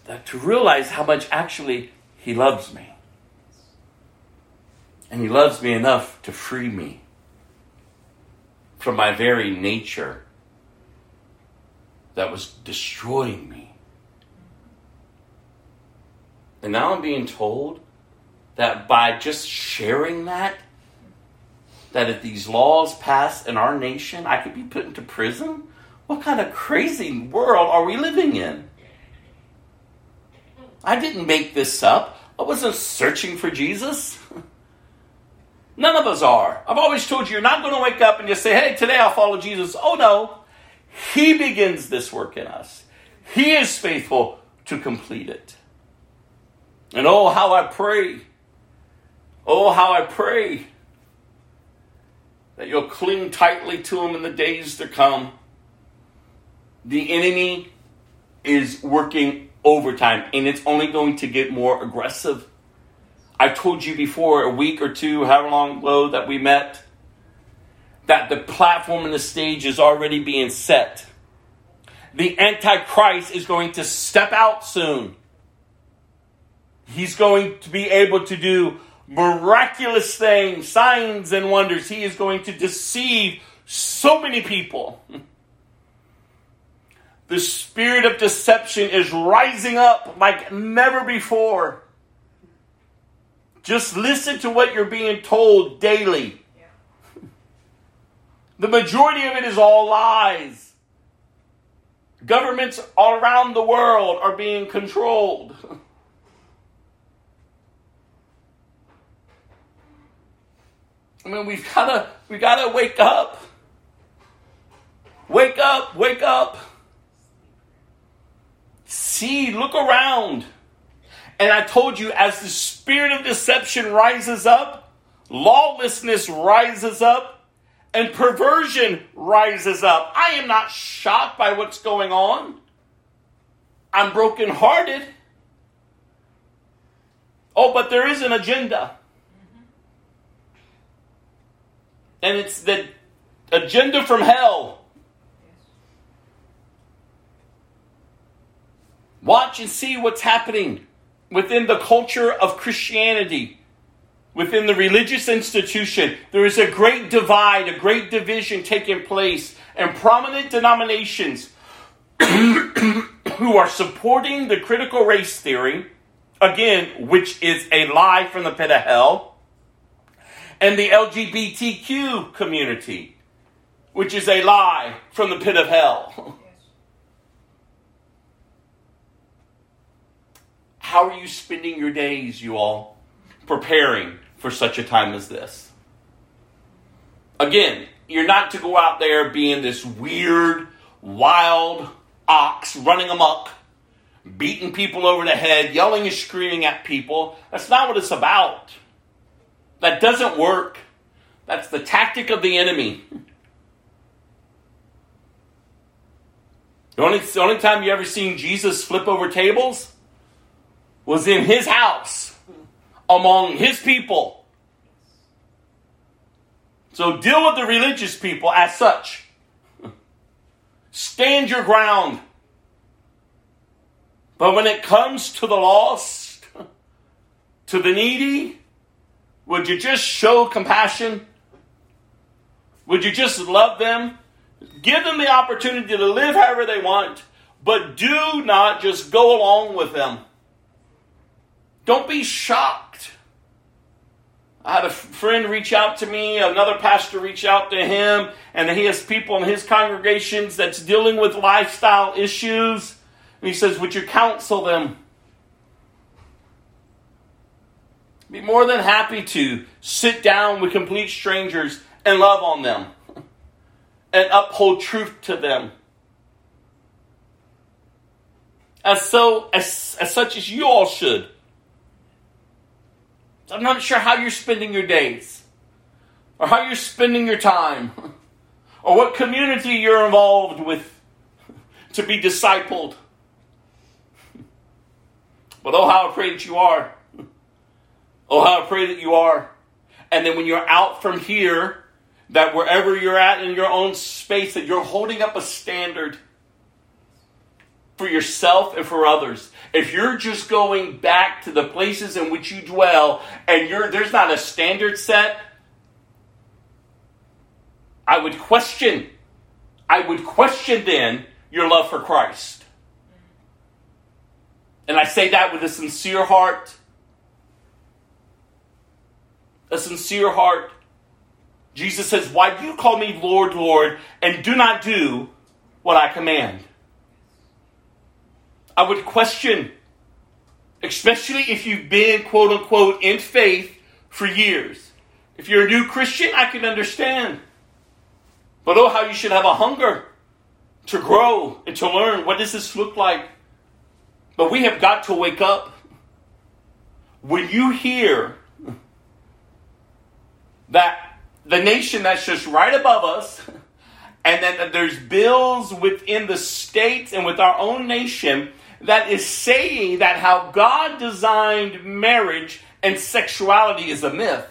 that to realize how much actually He loves me. And He loves me enough to free me from my very nature that was destroying me. And now I'm being told that by just sharing that if these laws pass in our nation, I could be put into prison? What kind of crazy world are we living in? I didn't make this up. I wasn't searching for Jesus. None of us are. I've always told you, you're not going to wake up and just say, hey, today I'll follow Jesus. Oh, no. He begins this work in us. He is faithful to complete it. And oh, how I pray. Oh, how I pray that you'll cling tightly to Him in the days to come. The enemy is working overtime, and it's only going to get more aggressive. I've told you before, a week or two, however long ago that we met, that the platform and the stage is already being set. The Antichrist is going to step out soon. He's going to be able to do miraculous things, signs and wonders. He is going to deceive so many people. The spirit of deception is rising up like never before. Just listen to what you're being told daily. Yeah. The majority of it is all lies. Governments all around the world are being controlled. I mean, we gotta wake up. Wake up, wake up. See, look around. And I told you, as the spirit of deception rises up, lawlessness rises up, and perversion rises up. I am not shocked by what's going on. I'm brokenhearted. Oh, but there is an agenda. And it's the agenda from hell. Watch and see what's happening within the culture of Christianity, within the religious institution. There is a great divide, a great division taking place, and prominent denominations who are supporting the critical race theory, again, which is a lie from the pit of hell, and the LGBTQ community, which is a lie from the pit of hell. How are you spending your days, you all, preparing for such a time as this? Again, you're not to go out there being this weird, wild ox running amok, beating people over the head, yelling and screaming at people. That's not what it's about. That doesn't work. That's the tactic of the enemy. The only time you ever seen Jesus flip over tables was in His house, among His people. So deal with the religious people as such. Stand your ground. But when it comes to the lost, to the needy, would you just show compassion? Would you just love them? Give them the opportunity to live however they want, but do not just go along with them. Don't be shocked. I had a friend reach out to me, another pastor reach out to him, and he has people in his congregations that's dealing with lifestyle issues. And he says, would you counsel them? Be more than happy to sit down with complete strangers and love on them and uphold truth to them. As such as you all should. I'm not sure how you're spending your days or how you're spending your time or what community you're involved with to be discipled. But oh, how I pray that you are. Oh, how I pray that you are. And then when you're out from here, that wherever you're at in your own space, that you're holding up a standard for yourself and for others. If you're just going back to the places in which you dwell and there's not a standard set, I would question then your love for Christ. And I say that with a sincere heart. A sincere heart. Jesus says, "Why do you call me Lord, Lord, and do not do what I command?" I would question, especially if you've been, quote unquote, in faith for years. If you're a new Christian, I can understand. But oh, how you should have a hunger to grow and to learn. What does this look like? But we have got to wake up. When you hear that the nation that's just right above us, and that there's bills within the states and with our own nation that is saying that how God designed marriage and sexuality is a myth.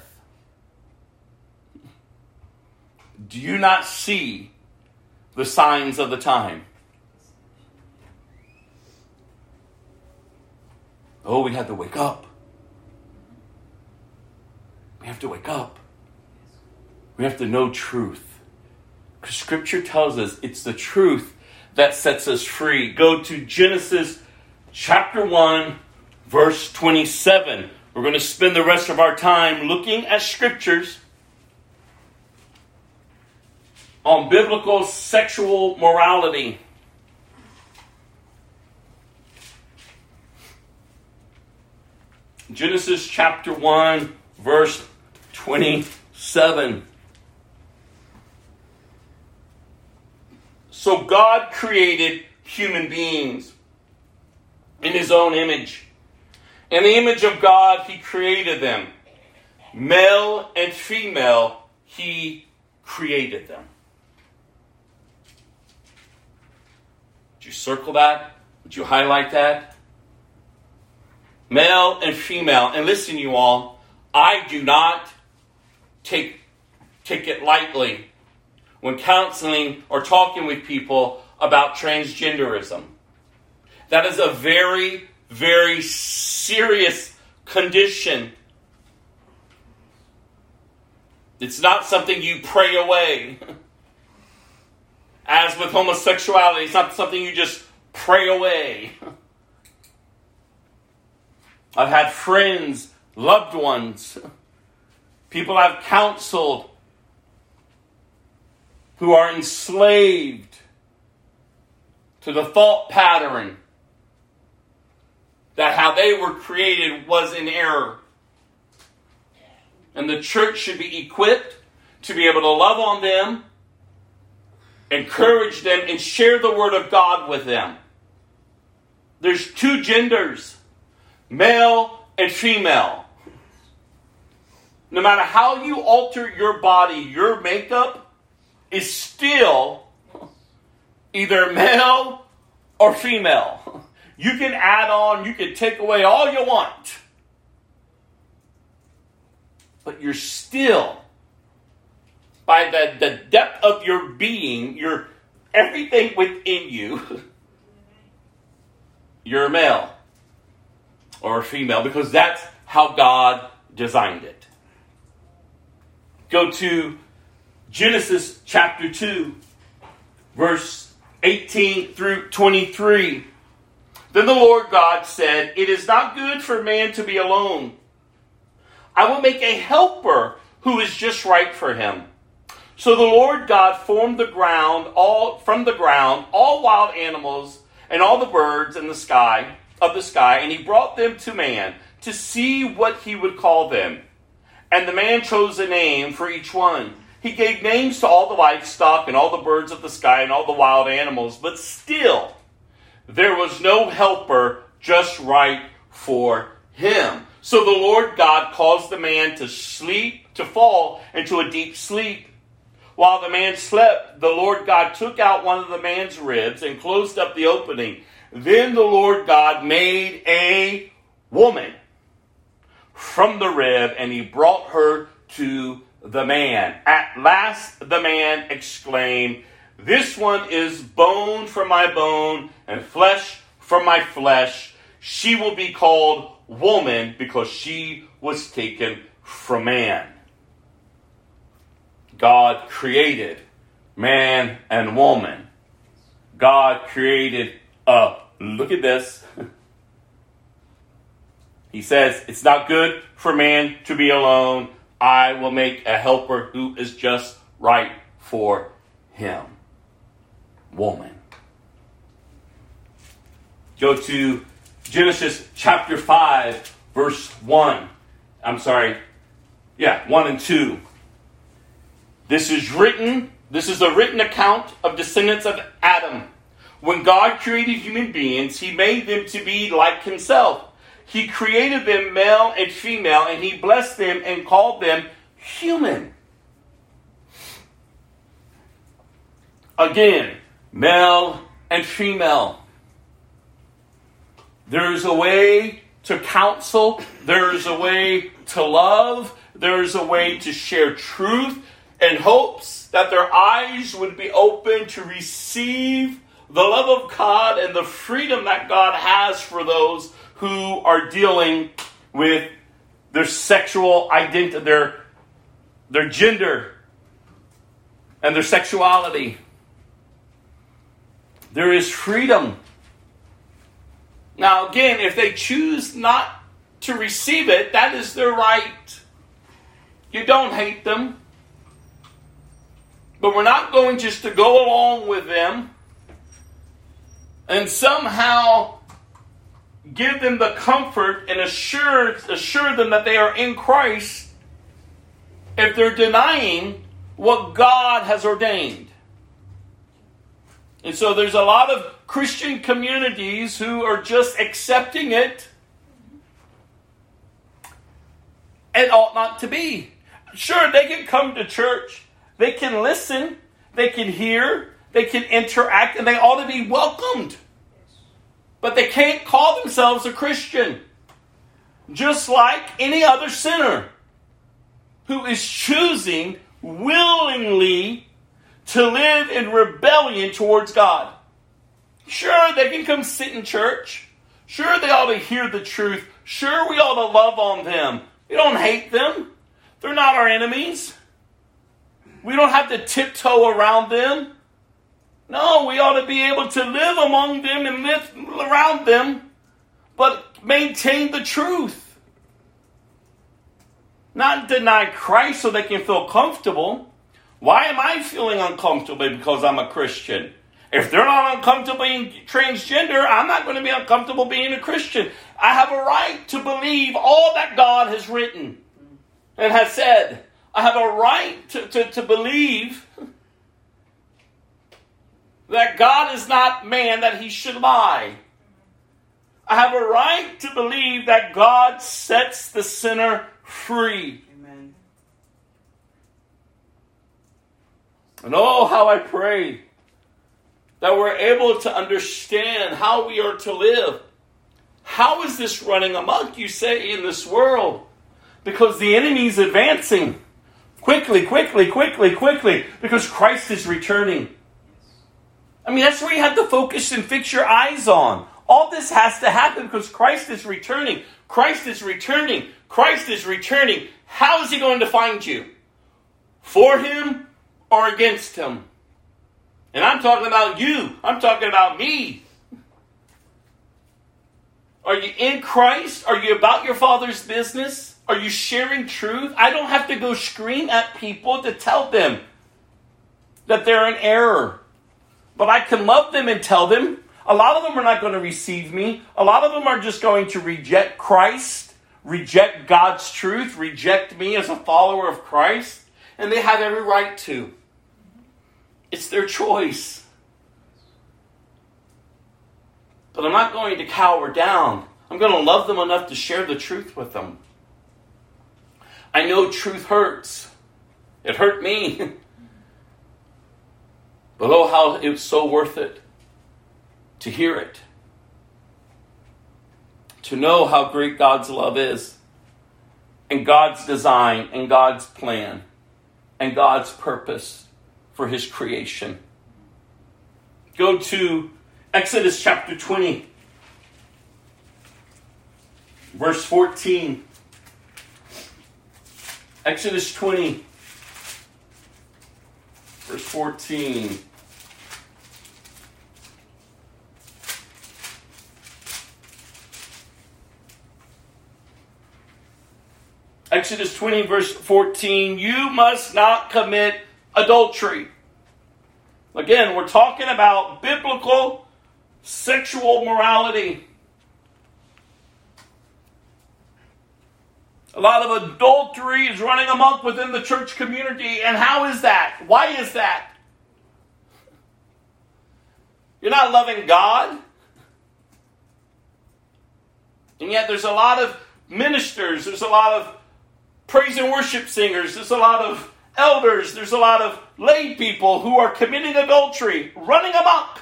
Do you not see the signs of the time? Oh, we have to wake up. We have to wake up. We have to know truth. Because Scripture tells us it's the truth that sets us free. Go to Genesis chapter 1, verse 27. We're going to spend the rest of our time looking at Scriptures on biblical sexual morality. Genesis chapter 1, verse 27. So God created human beings in his own image. In the image of God, he created them. Male and female, he created them. Would you circle that? Would you highlight that? Male and female. And listen, you all, I do not take it lightly when counseling or talking with people about transgenderism. That is a very, very serious condition. It's not something you pray away. As with homosexuality, it's not something you just pray away. I've had friends, loved ones, people I've counseled who are enslaved to the thought pattern that how they were created was in error. And the church should be equipped to be able to love on them, encourage them, and share the word of God with them. There's two genders, male and female. No matter how you alter your body, your makeup is still either male or female. You can add on, you can take away all you want, but you're still, by the depth of your being, your everything within you, you're a male or a female, because that's how God designed it. Go to Genesis chapter 2, verse 18 through 23. Then the Lord God said, "It is not good for man to be alone. I will make a helper who is just right for him." So the Lord God formed from the ground all wild animals and all the birds of the sky, and he brought them to man to see what he would call them. And the man chose a name for each one. He gave names to all the livestock and all the birds of the sky and all the wild animals. But still, there was no helper just right for him. So the Lord God caused the man to fall into a deep sleep. While the man slept, the Lord God took out one of the man's ribs and closed up the opening. Then the Lord God made a woman from the rib, and he brought her to the man. At last the man exclaimed, "This one is bone from my bone and flesh from my flesh. She will be called woman because she was taken from man." God created man and woman. God created look at this. He says, "It's not good for man to be alone. I will make a helper who is just right for him." Woman. Go to Genesis chapter 5, verse 1. 1 and 2. This is a written account of descendants of Adam. When God created human beings, he made them to be like himself. He created them male and female, and he blessed them and called them human. Again, male and female. There's a way to counsel. There's a way to love. There's a way to share truth in hopes that their eyes would be open to receive the love of God and the freedom that God has for those who are dealing with their sexual identity, their gender, and their sexuality. There is freedom. Now, again, if they choose not to receive it, that is their right. You don't hate them. But we're not going just to go along with them and somehow give them the comfort and assure them that they are in Christ if they're denying what God has ordained. And so there's a lot of Christian communities who are just accepting it. It ought not to be. Sure, they can come to church. They can listen. They can hear. They can interact, and they ought to be welcomed. But they can't call themselves a Christian. Just like any other sinner who is choosing willingly to live in rebellion towards God. Sure, they can come sit in church. Sure, they ought to hear the truth. Sure, we ought to love on them. We don't hate them. They're not our enemies. We don't have to tiptoe around them. No, we ought to be able to live among them and live around them, but maintain the truth. Not deny Christ so they can feel comfortable. Why am I feeling uncomfortable because I'm a Christian? If they're not uncomfortable being transgender, I'm not going to be uncomfortable being a Christian. I have a right to believe all that God has written and has said. I have a right to believe that God is not man, that he should lie. I have a right to believe that God sets the sinner free. Amen. And oh, how I pray that we're able to understand how we are to live. How is this running amok, you say, in this world? Because the enemy's advancing. Quickly. Because Christ is returning. I mean, that's where you have to focus and fix your eyes on. All this has to happen because Christ is returning. Christ is returning. How is he going to find you? For him or against him? And I'm talking about you. I'm talking about me. Are you in Christ? Are you about your Father's business? Are you sharing truth? I don't have to go scream at people to tell them that they're in error. But I can love them and tell them. A lot of them are not going to receive me. A lot of them are just going to reject Christ, reject God's truth, reject me as a follower of Christ. And they have every right to. It's their choice. But I'm not going to cower down. I'm going to love them enough to share the truth with them. I know truth hurts. It hurt me. But oh, how it was so worth it to hear it. To know how great God's love is. and God's design and God's plan and God's purpose for his creation. Go to Exodus chapter 20, verse 14. Exodus 20, verse 14. Exodus 20, verse 14, you must not commit adultery. Again, we're talking about biblical sexual morality. A lot of adultery is running amok within the church community. And how is that? Why is that? You're not loving God. And yet there's a lot of ministers, there's a lot of praise and worship singers, there's a lot of elders, there's a lot of lay people who are committing adultery, running amok,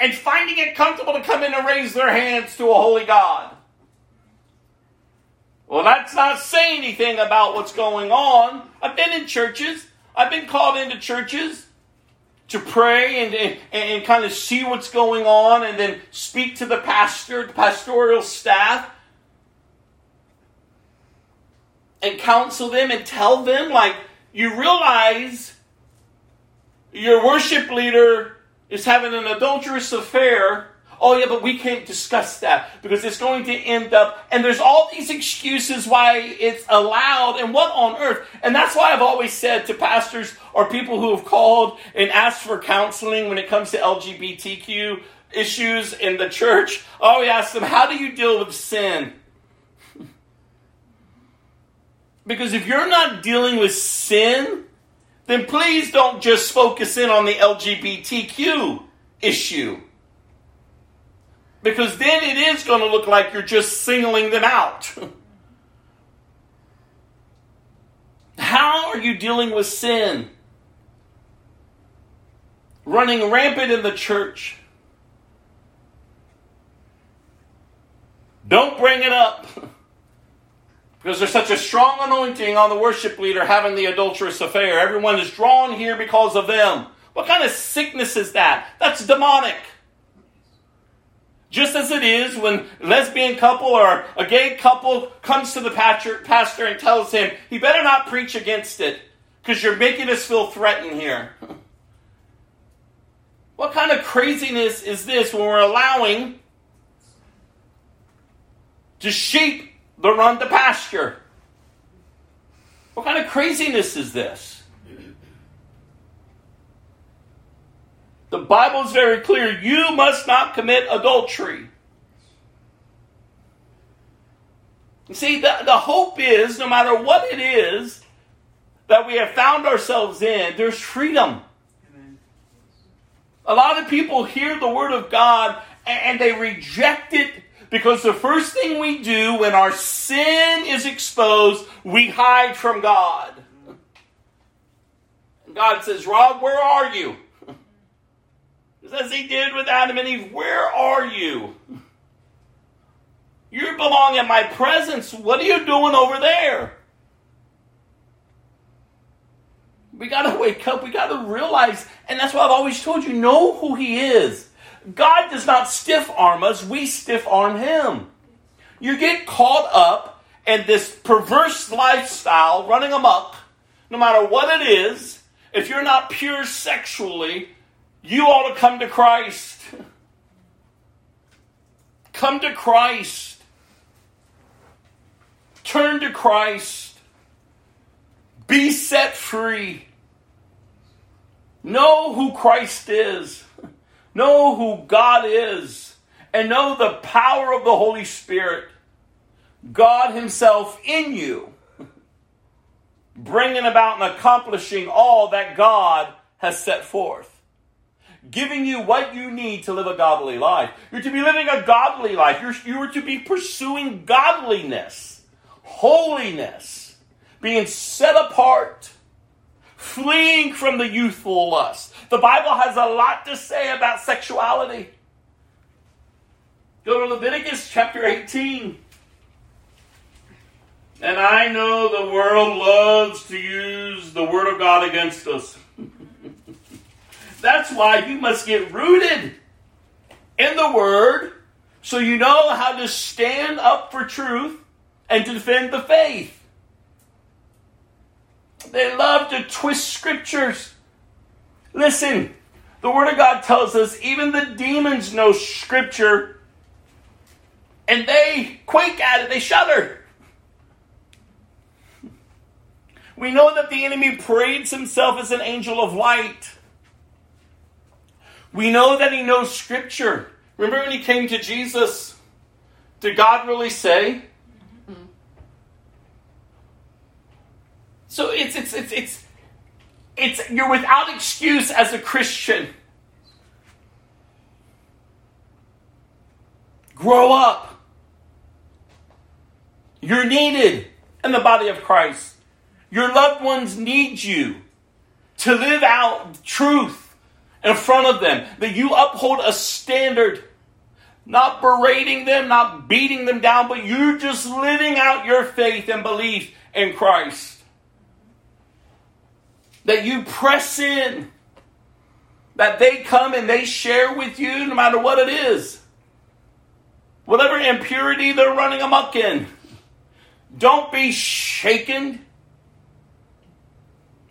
and finding it comfortable to come in and raise their hands to a holy God. Well, that's not saying anything about what's going on. I've been in churches, I've been called into churches to pray and kind of see what's going on and then speak to the pastor, the pastoral staff, and counsel them and tell them, like, you realize your worship leader is having an adulterous affair. Oh, yeah, but we can't discuss that because it's going to end up, and there's all these excuses why it's allowed and what on earth. And that's why I've always said to pastors or people who have called and asked for counseling when it comes to LGBTQ issues in the church, I always ask them, how do you deal with sin? Because if you're not dealing with sin, then please don't just focus in on the LGBTQ issue. Because then it is going to look like you're just singling them out. How are you dealing with sin? Running rampant in the church. Don't bring it up. Because there's such a strong anointing on the worship leader having the adulterous affair. Everyone is drawn here because of them. What kind of sickness is that? That's demonic. Just as it is when a lesbian couple or a gay couple comes to the pastor and tells him, he better not preach against it because you're making us feel threatened here. What kind of craziness is this when we're allowing the sheep to run to pasture? What kind of craziness is this? The Bible is very clear. You must not commit adultery. You see, the hope is, no matter what it is that we have found ourselves in, there's freedom. Amen. A lot of people hear the word of God and they reject it. Because the first thing we do when our sin is exposed, we hide from God. And God says, Rob, where are you? Just as he did with Adam and Eve, where are you? You belong in my presence. What are you doing over there? We got to wake up. We got to realize. And that's why I've always told you, know who he is. God does not stiff-arm us. We stiff-arm him. You get caught up in this perverse lifestyle running amok, no matter what it is. If you're not pure sexually, you ought to come to Christ. Come to Christ. Turn to Christ. Be set free. Know who Christ is. Know who God is and know the power of the Holy Spirit, God himself in you, bringing about and accomplishing all that God has set forth, giving you what you need to live a godly life. You're to be living a godly life. You are to be pursuing godliness, holiness, being set apart, fleeing from the youthful lust. The Bible has a lot to say about sexuality. Go to Leviticus chapter 18. And I know the world loves to use the Word of God against us. That's why you must get rooted in the Word so you know how to stand up for truth and to defend the faith. They love to twist scriptures. Listen, the Word of God tells us even the demons know scripture and they quake at it, they shudder. We know that the enemy parades himself as an angel of light. We know that he knows scripture. Remember when he came to Jesus, did God really say? So it's you're without excuse as a Christian. Grow up. You're needed in the body of Christ. Your loved ones need you to live out truth in front of them, that you uphold a standard, not berating them, not beating them down, but you're just living out your faith and belief in Christ. That you press in, that they come and they share with you no matter what it is. Whatever impurity they're running amok in, don't be shaken.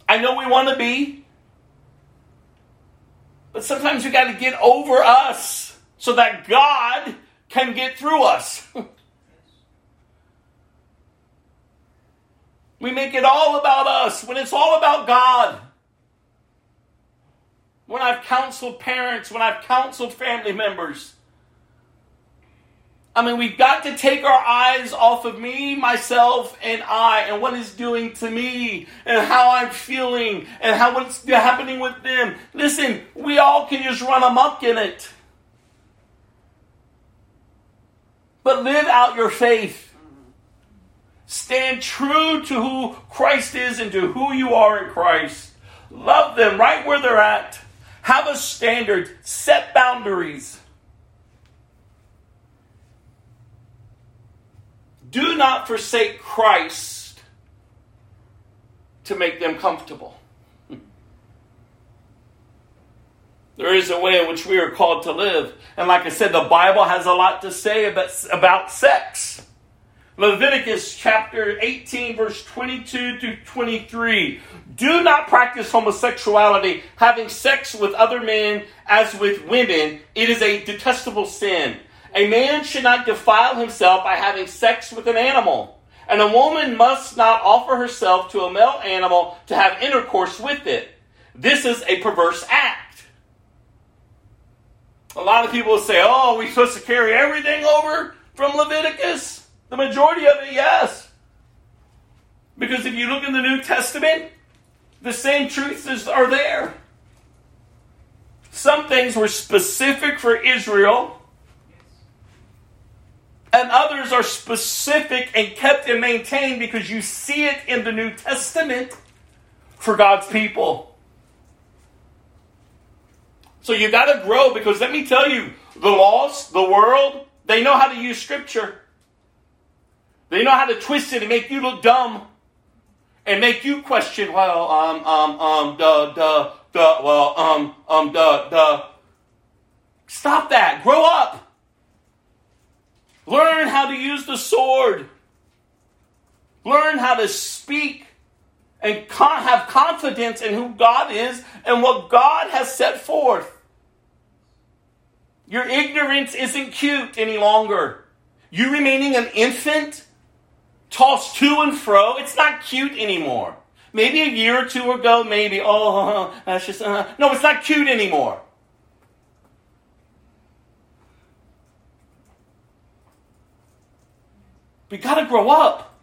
I know we want to be, but sometimes we got to get over us so that God can get through us. We make it all about us when it's all about God. When I've counseled parents, when I've counseled family members. I mean, we've got to take our eyes off of me, myself, and I, and what it's doing to me, and how I'm feeling, and how what's happening with them. Listen, we all can just run amok in it. But live out your faith. Stand true to who Christ is and to who you are in Christ. Love them right where they're at. Have a standard. Set boundaries. Do not forsake Christ to make them comfortable. There is a way in which we are called to live. And like I said, the Bible has a lot to say about sex. Leviticus chapter 18, verse 22 through 23. Do not practice homosexuality, having sex with other men as with women. It is a detestable sin. A man should not defile himself by having sex with an animal. And a woman must not offer herself to a male animal to have intercourse with it. This is a perverse act. A lot of people say, oh, we're supposed to carry everything over from Leviticus? The majority of it, yes. Because if you look in the New Testament, the same truths are there. Some things were specific for Israel, and others are specific and kept and maintained because you see it in the New Testament for God's people. So you got to grow, because let me tell you, the lost, the world, they know how to use Scripture. They know how to twist it and make you look dumb and make you question, well, duh. Stop that. Grow up. Learn how to use the sword. Learn how to speak and have confidence in who God is and what God has set forth. Your ignorance isn't cute any longer. You remaining an infant, tossed to and fro, it's not cute anymore. Maybe a year or two ago, maybe, oh, that's just, no, it's not cute anymore. We got to grow up.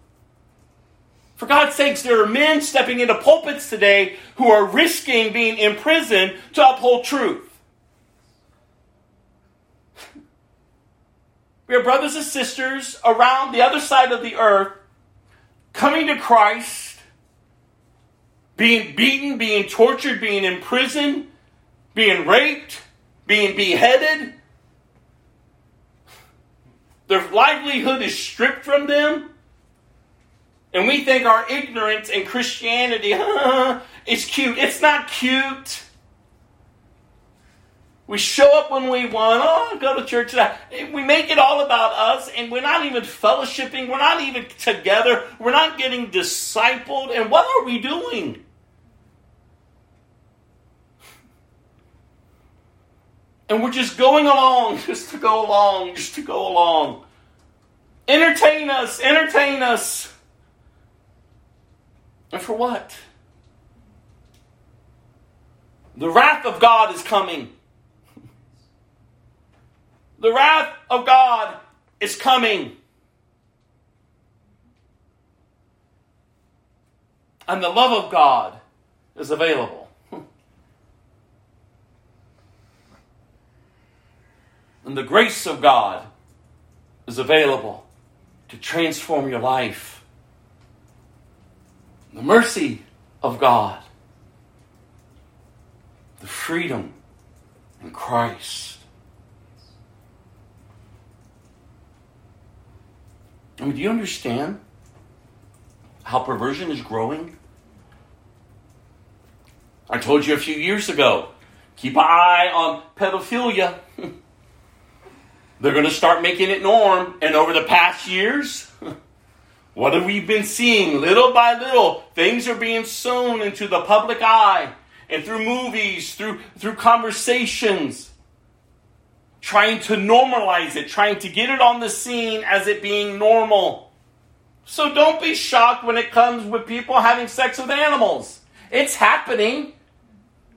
For God's sakes, there are men stepping into pulpits today who are risking being imprisoned to uphold truth. We are brothers and sisters around the other side of the earth, coming to Christ, being beaten, being tortured, being imprisoned, being raped, being beheaded. Their livelihood is stripped from them. And we think our ignorance in Christianity is cute. It's not cute. We show up when we want. Oh, I'll go to church tonight. We make it all about us, and we're not even fellowshipping. We're not even together. We're not getting discipled. And what are we doing? And we're just going along, just to go along, just to go along. Entertain us, entertain us. And for what? The wrath of God is coming. The wrath of God is coming. And the love of God is available. And the grace of God is available to transform your life. The mercy of God. The freedom in Christ. I mean, do you understand how perversion is growing? I told you a few years ago, keep an eye on pedophilia. They're going to start making it norm. And over the past years, what have we been seeing? Little by little, things are being sown into the public eye. And through movies, through conversations, trying to normalize it, trying to get it on the scene as it being normal. So don't be shocked when it comes with people having sex with animals. It's happening.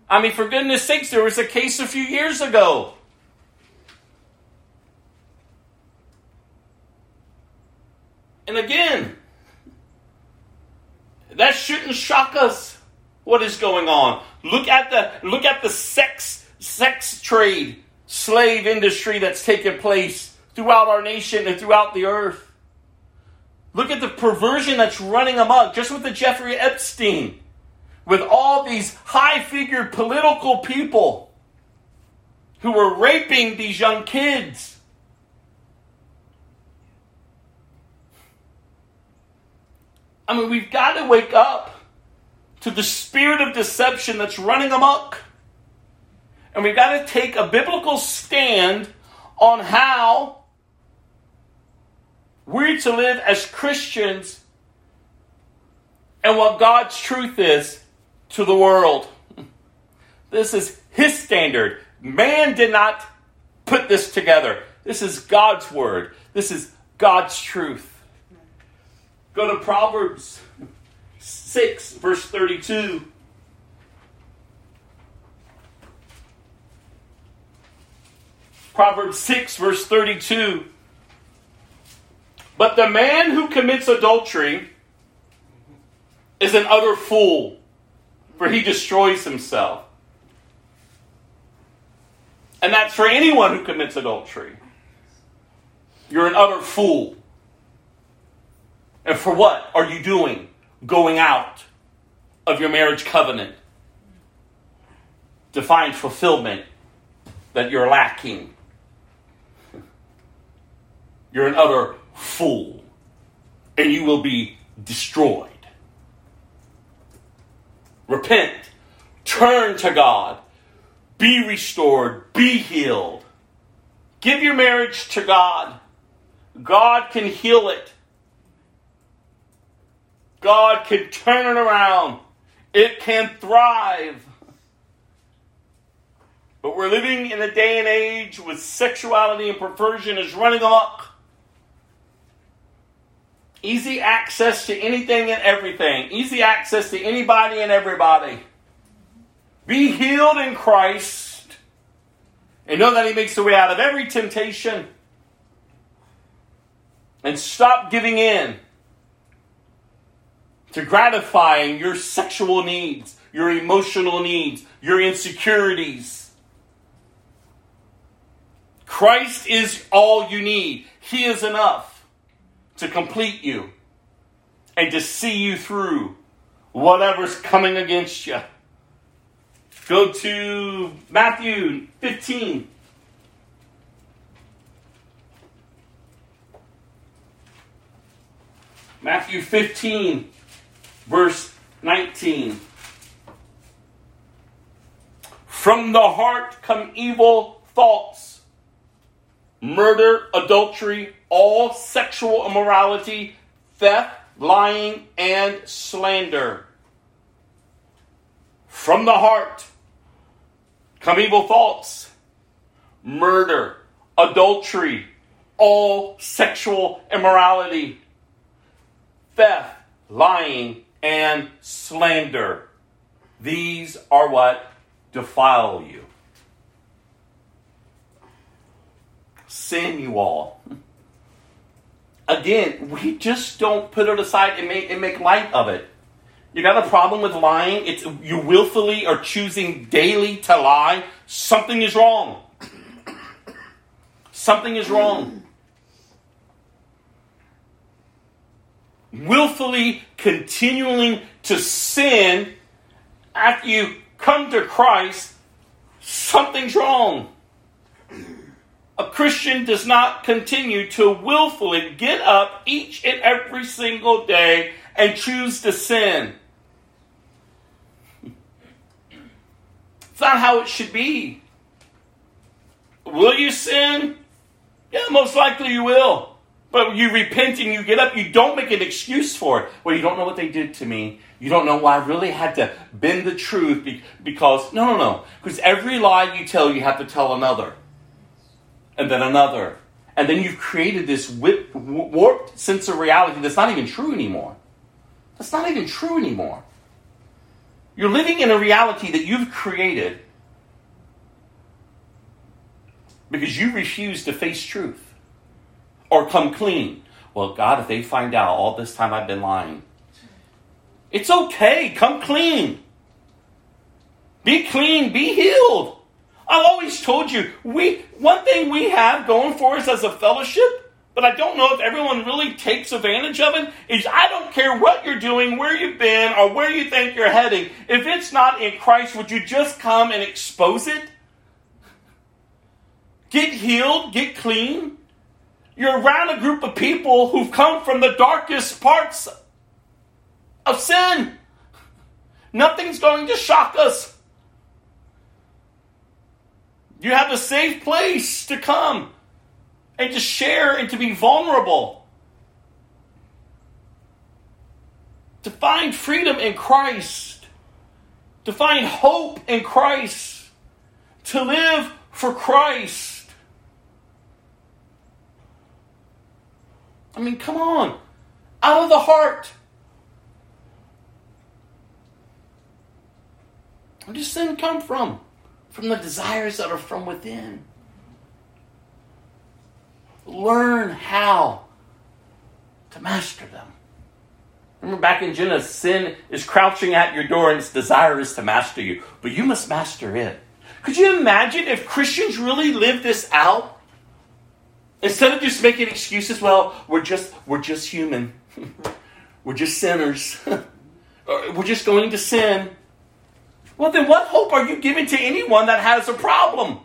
I mean, for goodness sakes, there was a case a few years ago. And again, that shouldn't shock us. What is going on? Look at the sex trade, slave industry that's taken place throughout our nation and throughout the earth. Look at the perversion that's running amok, just with the Jeffrey Epstein, with all these high-figured political people who were raping these young kids. I mean, we've got to wake up to the spirit of deception that's running amok. And we've got to take a biblical stand on how we're to live as Christians and what God's truth is to the world. This is His standard. Man did not put this together. This is God's word. This is God's truth. Go to Proverbs 6, verse 32. Proverbs 6, verse 32. But the man who commits adultery is an utter fool, for he destroys himself. And that's for anyone who commits adultery. You're an utter fool. And for what are you doing going out of your marriage covenant to find fulfillment that you're lacking? You're an utter fool, and you will be destroyed. Repent. Turn to God. Be restored. Be healed. Give your marriage to God. God can heal it. God can turn it around. It can thrive. But we're living in a day and age with sexuality and perversion is running amok. Easy access to anything and everything. Easy access to anybody and everybody. Be healed in Christ. And know that He makes the way out of every temptation. And stop giving in to gratifying your sexual needs, your emotional needs, your insecurities. Christ is all you need. He is enough to complete you and to see you through whatever's coming against you. Go to Matthew 15. Matthew 15, verse 19. From the heart come evil thoughts, murder, adultery, all sexual immorality, theft, lying, and slander. From the heart come evil thoughts, murder, adultery, all sexual immorality, theft, lying, and slander. These are what defile you. Sin, you all. Again, we just don't put it aside and make light of it. You got a problem with lying? It's you willfully are choosing daily to lie. Something is wrong. Something is wrong. Willfully continuing to sin after you come to Christ, something's wrong. A Christian does not continue to willfully get up each and every single day and choose to sin. It's not how it should be. Will you sin? Yeah, most likely you will. But you repent and you get up. You don't make an excuse for it. Well, you don't know what they did to me. You don't know why I really had to bend the truth because... No. Because every lie you tell, you have to tell another. And then another. And then you've created this warped sense of reality that's not even true anymore. That's not even true anymore. You're living in a reality that you've created because you refuse to face truth. Or come clean. Well, God, if they find out all this time I've been lying. It's okay. Come clean. Be clean. Be healed. I've always told you, one thing we have going for us as a fellowship, but I don't know if everyone really takes advantage of it, is I don't care what you're doing, where you've been, or where you think you're heading. If it's not in Christ, would you just come and expose it? Get healed. Get clean. You're around a group of people who've come from the darkest parts of sin. Nothing's going to shock us. You have a safe place to come and to share and to be vulnerable. To find freedom in Christ. To find hope in Christ. To live for Christ. I mean, come on. Out of the heart. Where does sin come from? From the desires that are from within. Learn how to master them. Remember back in Genesis, sin is crouching at your door and its desire is to master you. But you must master it. Could you imagine if Christians really lived this out? Instead of just making excuses, well, we're just human. We're just sinners. We're just going to sin. Well, then what hope are you giving to anyone that has a problem?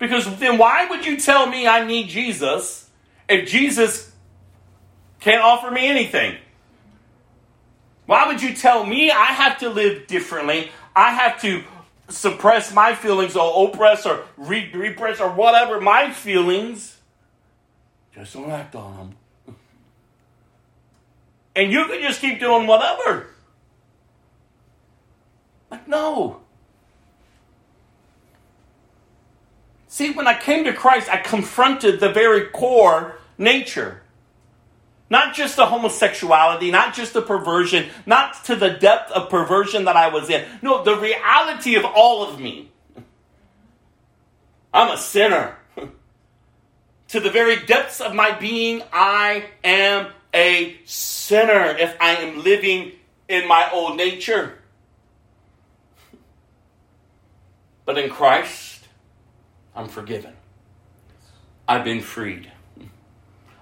Because then why would you tell me I need Jesus if Jesus can't offer me anything? Why would you tell me I have to live differently? I have to suppress my feelings or oppress or repress or whatever my feelings. Just don't act on them. And you can just keep doing whatever. Like, no. See, when I came to Christ, I confronted the very core nature. Not just the homosexuality, not just the perversion, not to the depth of perversion that I was in. No, the reality of all of me. I'm a sinner. To the very depths of my being, I am a sinner if I am living in my old nature. But in Christ, I'm forgiven. I've been freed.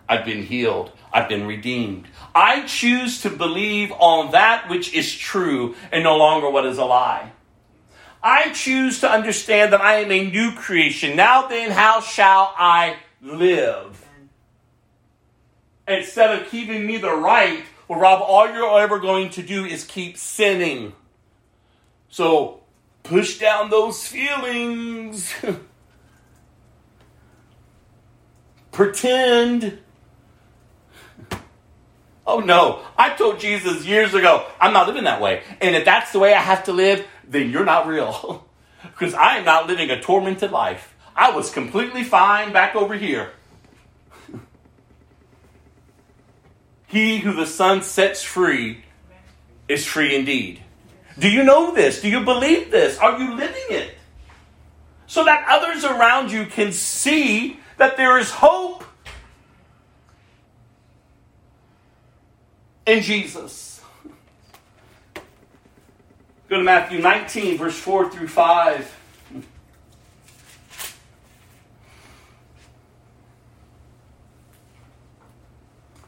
I've been healed. I've been redeemed. I choose to believe on that which is true and no longer what is a lie. I choose to understand that I am a new creation. Now then, how shall I live? instead of keeping me the right, well, Rob, all you're ever going to do is keep sinning. So push down those feelings. Pretend. Oh no, I told Jesus years ago, I'm not living that way. And if that's the way I have to live, then you're not real. Because I am not living a tormented life. I was completely fine back over here. He who the Son sets free is free indeed. Do you know this? Do you believe this? Are you living it? So that others around you can see that there is hope in Jesus. Go to Matthew 19, verse 4 through 5.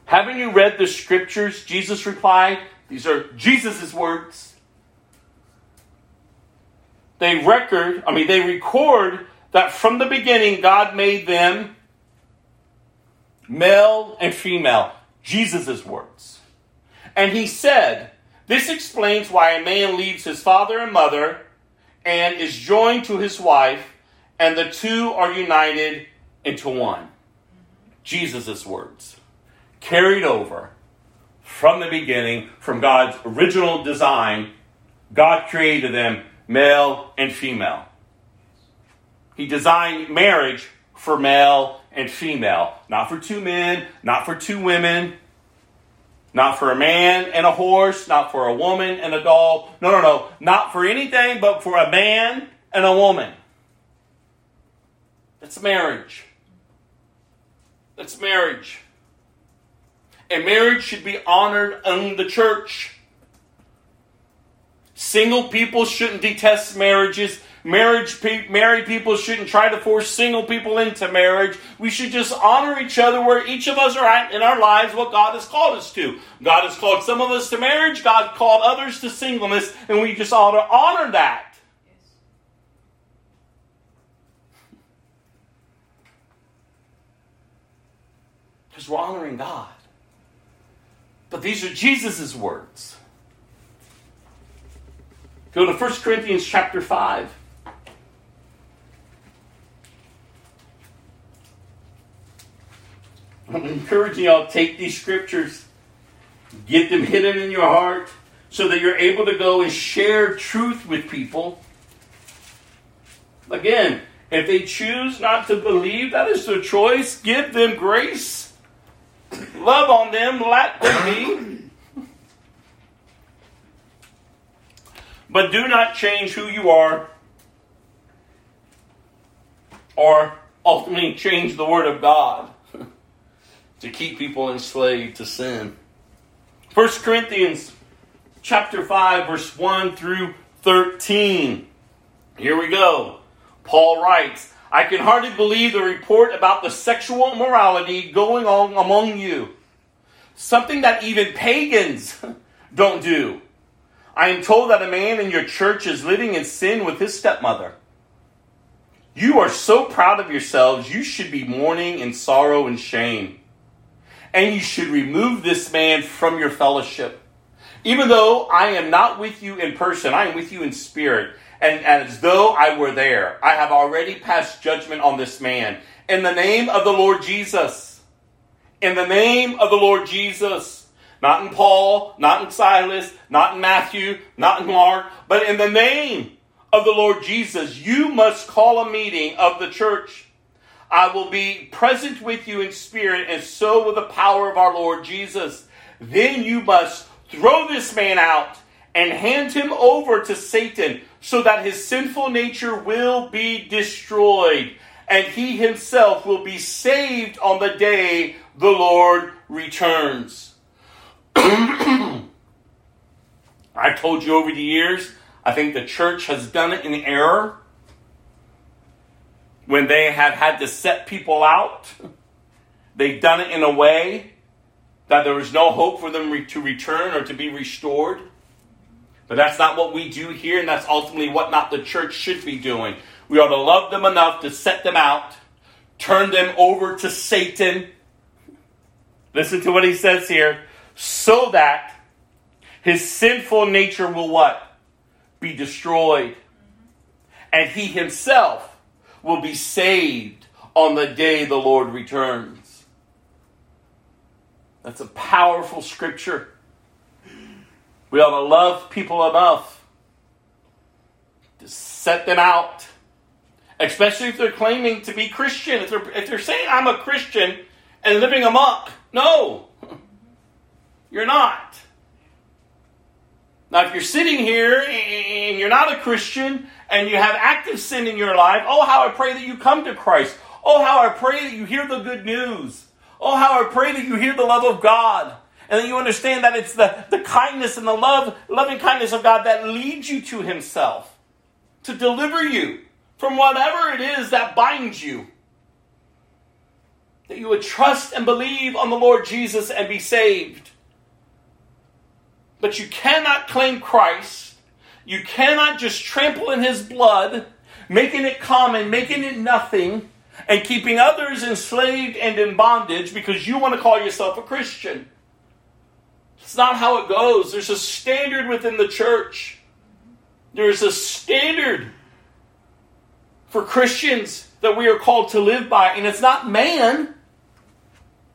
Haven't you read the scriptures? Jesus replied. These are Jesus' words. They record that from the beginning God made them male and female. Jesus' words. And he said, this explains why a man leaves his father and mother and is joined to his wife, and the two are united into one. Jesus' words. Carried over from the beginning, from God's original design, God created them male and female. He designed marriage for male and female. Not for two men, not for two women, not for a man and a horse, not for a woman and a dog. No. Not for anything but for a man and a woman. That's marriage. That's marriage. And marriage should be honored in the church. Single people shouldn't detest marriages. Married people shouldn't try to force single people into marriage. We should just honor each other where each of us are at in our lives, what God has called us to. God has called some of us to marriage. God called others to singleness. And we just ought to honor that. Because we're honoring God. But these are Jesus' words. Go to 1 Corinthians chapter 5. I'm encouraging y'all to take these scriptures, get them hidden in your heart, so that you're able to go and share truth with people. Again, if they choose not to believe, that is their choice. Give them grace. Love on them, let them be. But do not change who you are, or ultimately change the Word of God to keep people enslaved to sin. 1 Corinthians chapter 5, verse 1 through 13. Here we go. Paul writes, I can hardly believe the report about the sexual immorality going on among you. Something that even pagans don't do. I am told that a man in your church is living in sin with his stepmother. You are so proud of yourselves, you should be mourning in sorrow and shame. And you should remove this man from your fellowship. Even though I am not with you in person, I am with you in spirit. And as though I were there, I have already passed judgment on this man. In the name of the Lord Jesus. In the name of the Lord Jesus. Not in Paul, not in Silas, not in Matthew, not in Mark, but in the name of the Lord Jesus, you must call a meeting of the church. I will be present with you in spirit, and so with the power of our Lord Jesus. Then you must throw this man out and hand him over to Satan, so that his sinful nature will be destroyed, and he himself will be saved on the day the Lord returns. I've told you over the years, I think the church has done it in error when they have had to set people out. They've done it in a way that there was no hope for them to return or to be restored. But that's not what we do here, and that's ultimately what not the church should be doing. We ought to love them enough to set them out, turn them over to Satan, Listen to what he says here. So that his sinful nature will what? Be destroyed. And he himself will be saved on the day the Lord returns. That's a powerful scripture. We ought to love people enough to set them out. Especially if they're claiming to be Christian. If they're saying, I'm a Christian and living amok. No, you're not. Now, if you're sitting here and you're not a Christian and you have active sin in your life, oh, how I pray that you come to Christ. Oh, how I pray that you hear the good news. Oh, how I pray that you hear the love of God. And that you understand that it's the kindness and the loving kindness of God that leads you to himself. To deliver you from whatever it is that binds you. That you would trust and believe on the Lord Jesus and be saved. But you cannot claim Christ. You cannot just trample in his blood, making it common, making it nothing, and keeping others enslaved and in bondage because you want to call yourself a Christian. It's not how it goes. There's a standard within the church. There's a standard for Christians that we are called to live by. And it's not man.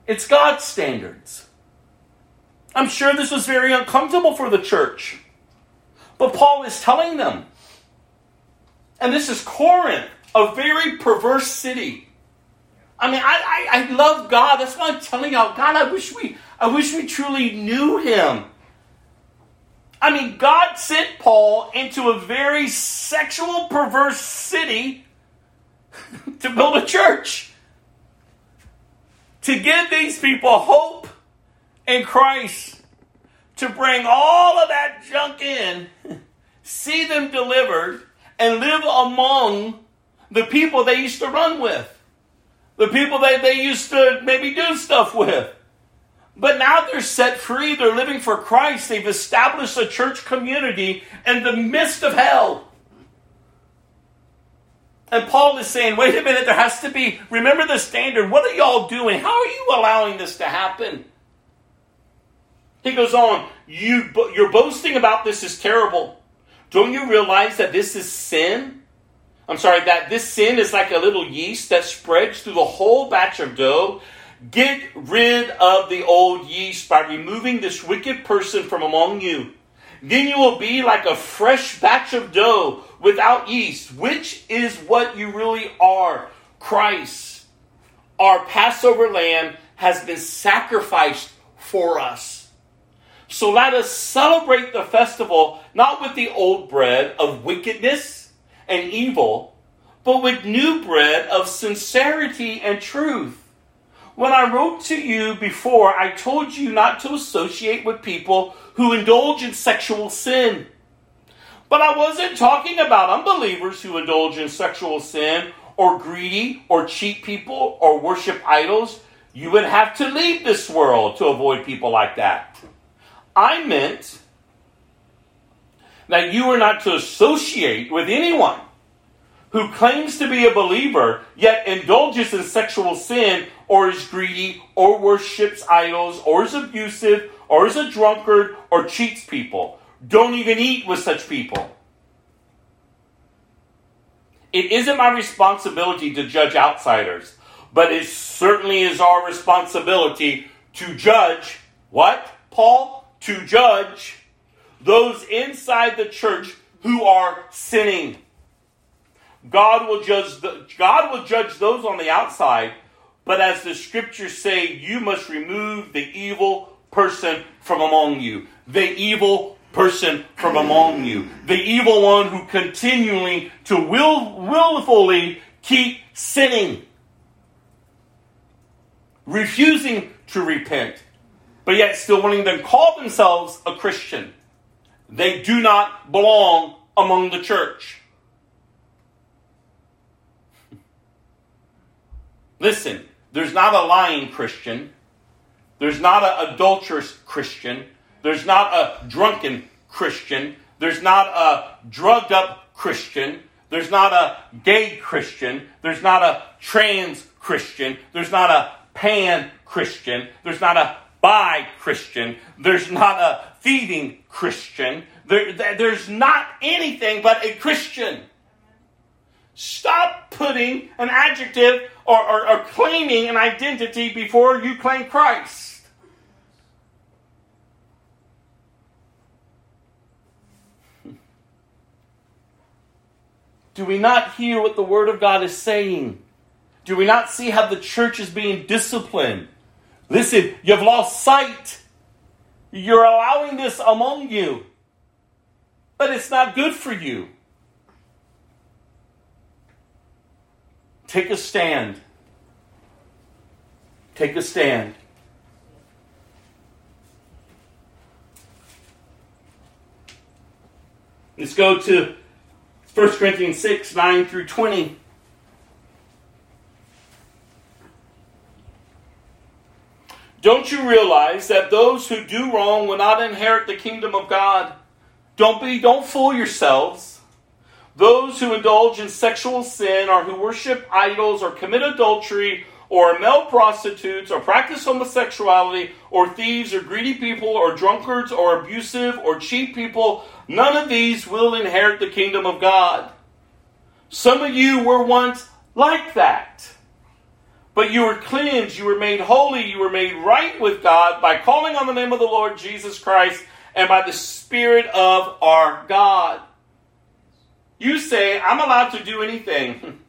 It's God's standards. I'm sure this was very uncomfortable for the church. But Paul is telling them. And this is Corinth, a very perverse city. I mean, I love God. That's why I'm telling y'all, God, I wish we truly knew him. I mean, God sent Paul into a very sexual, perverse city to build a church. To give these people hope in Christ. To bring all of that junk in, see them delivered, and live among the people they used to run with. The people that they used to maybe do stuff with. But now they're set free. They're living for Christ. They've established a church community in the midst of hell. And Paul is saying, wait a minute, there has to be, remember the standard. What are y'all doing? How are you allowing this to happen? He goes on, you're boasting about this is terrible. Don't you realize that this is sin? I'm sorry, that this sin is like a little yeast that spreads through the whole batch of dough. Get rid of the old yeast by removing this wicked person from among you. Then you will be like a fresh batch of dough without yeast, which is what you really are. Christ, our Passover lamb, has been sacrificed for us. So let us celebrate the festival, not with the old bread of wickedness and evil, but with new bread of sincerity and truth. When I wrote to you before, I told you not to associate with people who indulge in sexual sin. But I wasn't talking about unbelievers who indulge in sexual sin or greedy or cheat people or worship idols. You would have to leave this world to avoid people like that. I meant that you are not to associate with anyone who claims to be a believer yet indulges in sexual sin or is greedy, or worships idols, or is abusive, or is a drunkard, or cheats people. Don't even eat with such people. It isn't my responsibility to judge outsiders, but it certainly is our responsibility to judge, what, Paul? To judge those inside the church who are sinning. God will judge those on the outside. But as the scriptures say, you must remove the evil person from among you. The evil person from among you. The evil one who continually to willfully keep sinning. Refusing to repent. But yet still wanting to call themselves a Christian. They do not belong among the church. Listen. There's not a lying Christian. There's not an adulterous Christian. There's not a drunken Christian. There's not a drugged up Christian. There's not a gay Christian. There's not a trans Christian. There's not a pan-Christian. There's not a bi-Christian. There's not a thieving Christian. There's not anything but a Christian. Stop putting an adjective or claiming an identity before you claim Christ. Do we not hear what the Word of God is saying? Do we not see how the church is being disciplined? Listen, you've lost sight. You're allowing this among you. But it's not good for you. Take a stand. Take a stand. Let's go to 1 Corinthians 6, 9 through 20. Don't you realize that those who do wrong will not inherit the kingdom of God? Don't fool yourselves. Those who indulge in sexual sin or who worship idols or commit adultery or are male prostitutes or practice homosexuality or thieves or greedy people or drunkards or abusive or cheap people, none of these will inherit the kingdom of God. Some of you were once like that. But you were cleansed, you were made holy, you were made right with God by calling on the name of the Lord Jesus Christ and by the Spirit of our God. You say, I'm allowed to do anything.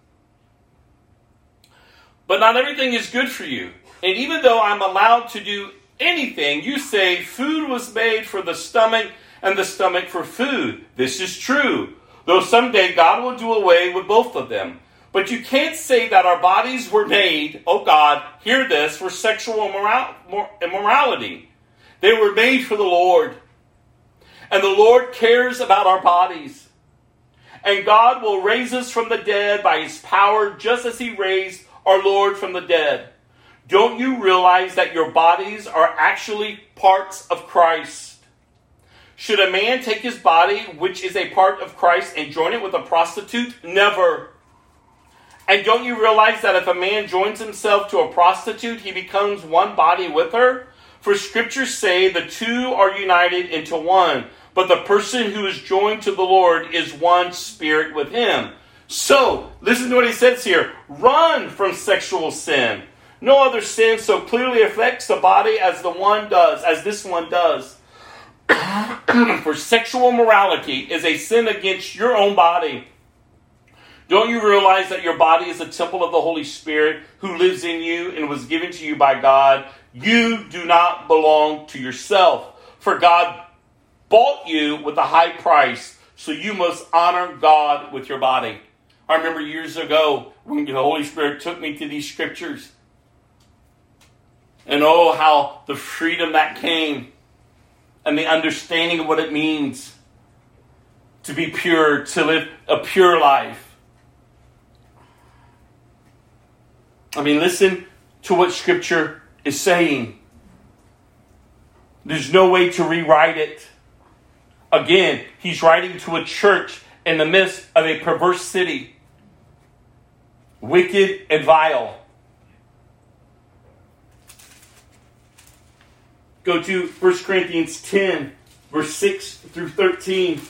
But not everything is good for you. And even though I'm allowed to do anything, you say, food was made for the stomach and the stomach for food. This is true, though someday God will do away with both of them. But you can't say that our bodies were made, oh God, hear this, for sexual immorality. They were made for the Lord. And the Lord cares about our bodies. And God will raise us from the dead by His power, just as He raised our Lord from the dead. Don't you realize that your bodies are actually parts of Christ? Should a man take his body, which is a part of Christ, and join it with a prostitute? Never. And don't you realize that if a man joins himself to a prostitute, he becomes one body with her? For scriptures say the two are united into one, but the person who is joined to the Lord is one spirit with him. So, listen to what he says here. Run from sexual sin. No other sin so clearly affects the body as the one does, as this one does. For sexual morality is a sin against your own body. Don't you realize that your body is a temple of the Holy Spirit who lives in you and was given to you by God? You do not belong to yourself, for God bought you with a high price, so you must honor God with your body. I remember years ago when the Holy Spirit took me to these scriptures. And oh, how the freedom that came. And the understanding of what it means to be pure, to live a pure life. I mean, listen to what Scripture is saying. There's no way to rewrite it. Again, he's writing to a church in the midst of a perverse city, wicked and vile. Go to 1 Corinthians 10, verse 6 through 13.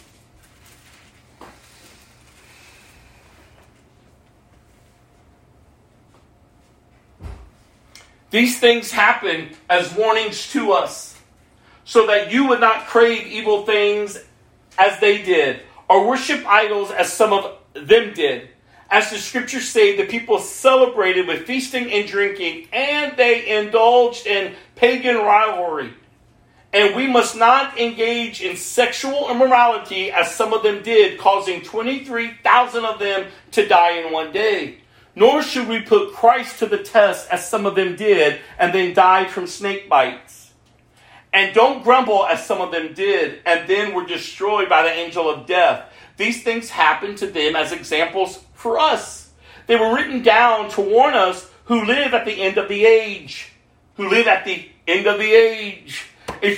These things happen as warnings to us, so that you would not crave evil things as they did, or worship idols as some of them did. As the scriptures say, the people celebrated with feasting and drinking, and they indulged in pagan rivalry. And we must not engage in sexual immorality as some of them did, causing 23,000 of them to die in one day. Nor should we put Christ to the test as some of them did, and then died from snake bites. And don't grumble as some of them did, and then were destroyed by the angel of death. These things happened to them as examples for us. They were written down to warn us who live at the end of the age. If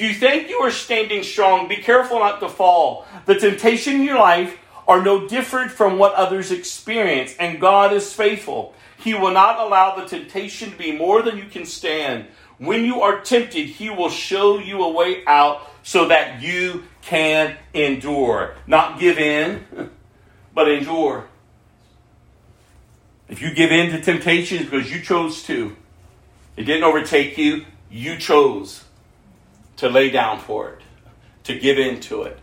you think you are standing strong, be careful not to fall. The temptation in your life are no different from what others experience, and God is faithful. He will not allow the temptation to be more than you can stand. When you are tempted, He will show you a way out so that you can endure. Not give in, but endure. If you give in to temptation, it's because you chose to. It didn't overtake you. You chose to lay down for it, to give in to it.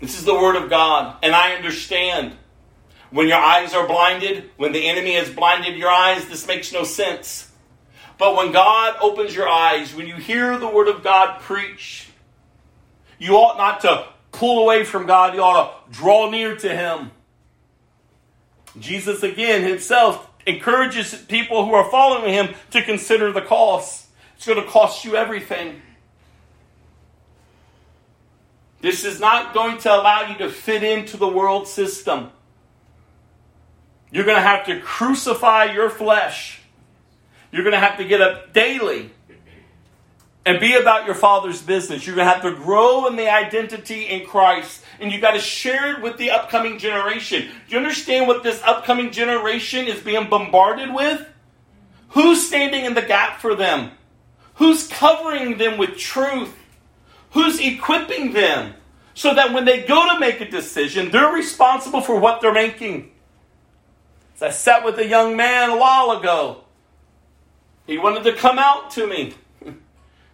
This is the Word of God, and I understand. When your eyes are blinded, when the enemy has blinded your eyes, this makes no sense. But when God opens your eyes, when you hear the Word of God preached, you ought not to pull away from God. You ought to draw near to Him. Jesus, again, Himself encourages people who are following Him to consider the cost. It's going to cost you everything. This is not going to allow you to fit into the world system. You're going to have to crucify your flesh. You're going to have to get up daily and be about your Father's business. You're going to have to grow in the identity in Christ. And you've got to share it with the upcoming generation. Do you understand what this upcoming generation is being bombarded with? Who's standing in the gap for them? Who's covering them with truth? Who's equipping them so that when they go to make a decision, they're responsible for what they're making? As I sat with a young man a while ago, he wanted to come out to me.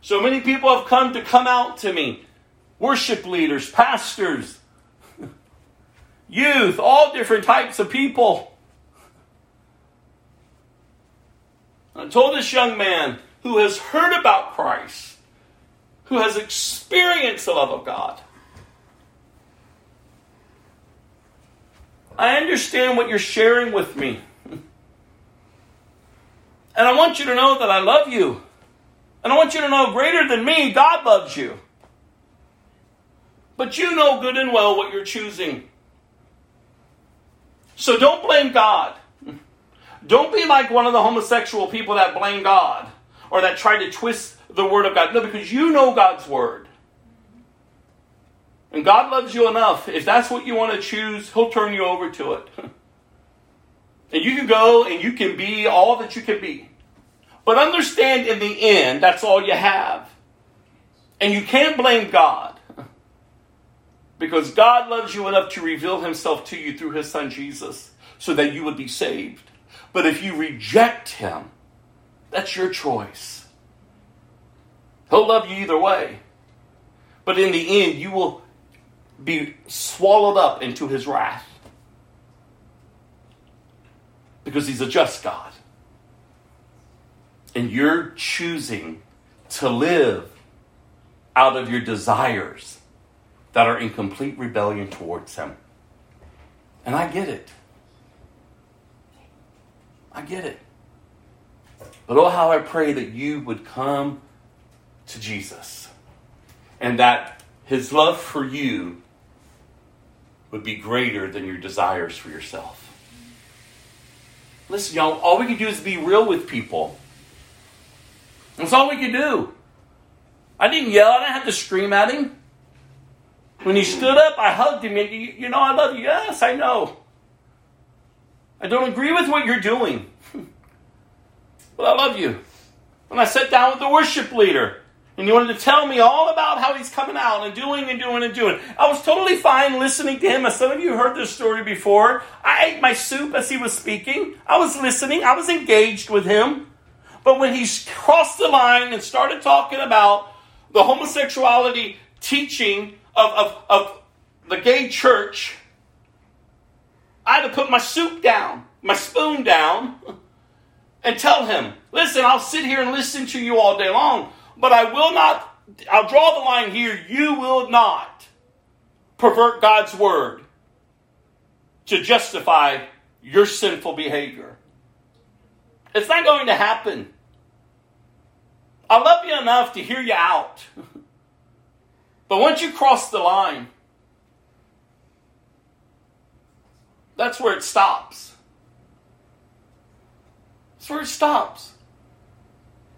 So many people have come to come out to me. Worship leaders, pastors, youth, all different types of people. I told this young man who has heard about Christ, who has experienced the love of God, I understand what you're sharing with me. And I want you to know that I love you. And I want you to know greater than me, God loves you. But you know good and well what you're choosing. So don't blame God. Don't be like one of the homosexual people that blame God or that try to twist the Word of God. No, because you know God's Word. And God loves you enough. If that's what you want to choose, He'll turn you over to it. And you can go and you can be all that you can be. But understand in the end, that's all you have. And you can't blame God. Because God loves you enough to reveal Himself to you through His Son Jesus so that you would be saved. But if you reject Him, that's your choice. He'll love you either way. But in the end, you will be swallowed up into His wrath. Because He's a just God. And you're choosing to live out of your desires that are in complete rebellion towards Him. And I get it. I get it. But oh, how I pray that you would come to Jesus. And that His love for you would be greater than your desires for yourself. Listen, y'all, all we can do is be real with people. That's all we can do. I didn't yell. I didn't have to scream at him. When he stood up, I hugged him. And you know I love you. Yes, I know. I don't agree with what you're doing. But I love you. When I sat down with the worship leader, and he wanted to tell me all about how he's coming out and doing and doing and doing. I was totally fine listening to him. As some of you heard this story before, I ate my soup as he was speaking. I was listening. I was engaged with him. But when he crossed the line and started talking about the homosexuality teaching of the gay church, I had to put my soup down, my spoon down, and tell him, listen, I'll sit here and listen to you all day long. But I will not, I'll draw the line here, you will not pervert God's Word to justify your sinful behavior. It's not going to happen. I love you enough to hear you out. But once you cross the line, that's where it stops. That's where it stops.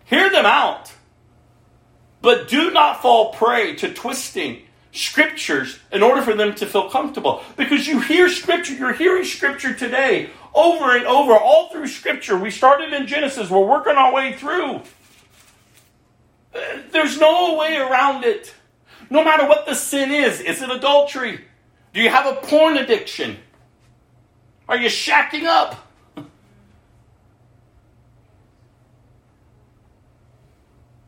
Hear them out. But do not fall prey to twisting, scriptures in order for them to feel comfortable. Because you hear scripture, you're hearing scripture today over and over, all through scripture. We started in Genesis, we're working our way through. There's no way around it. No matter what the sin is it adultery? Do you have a porn addiction? Are you shacking up?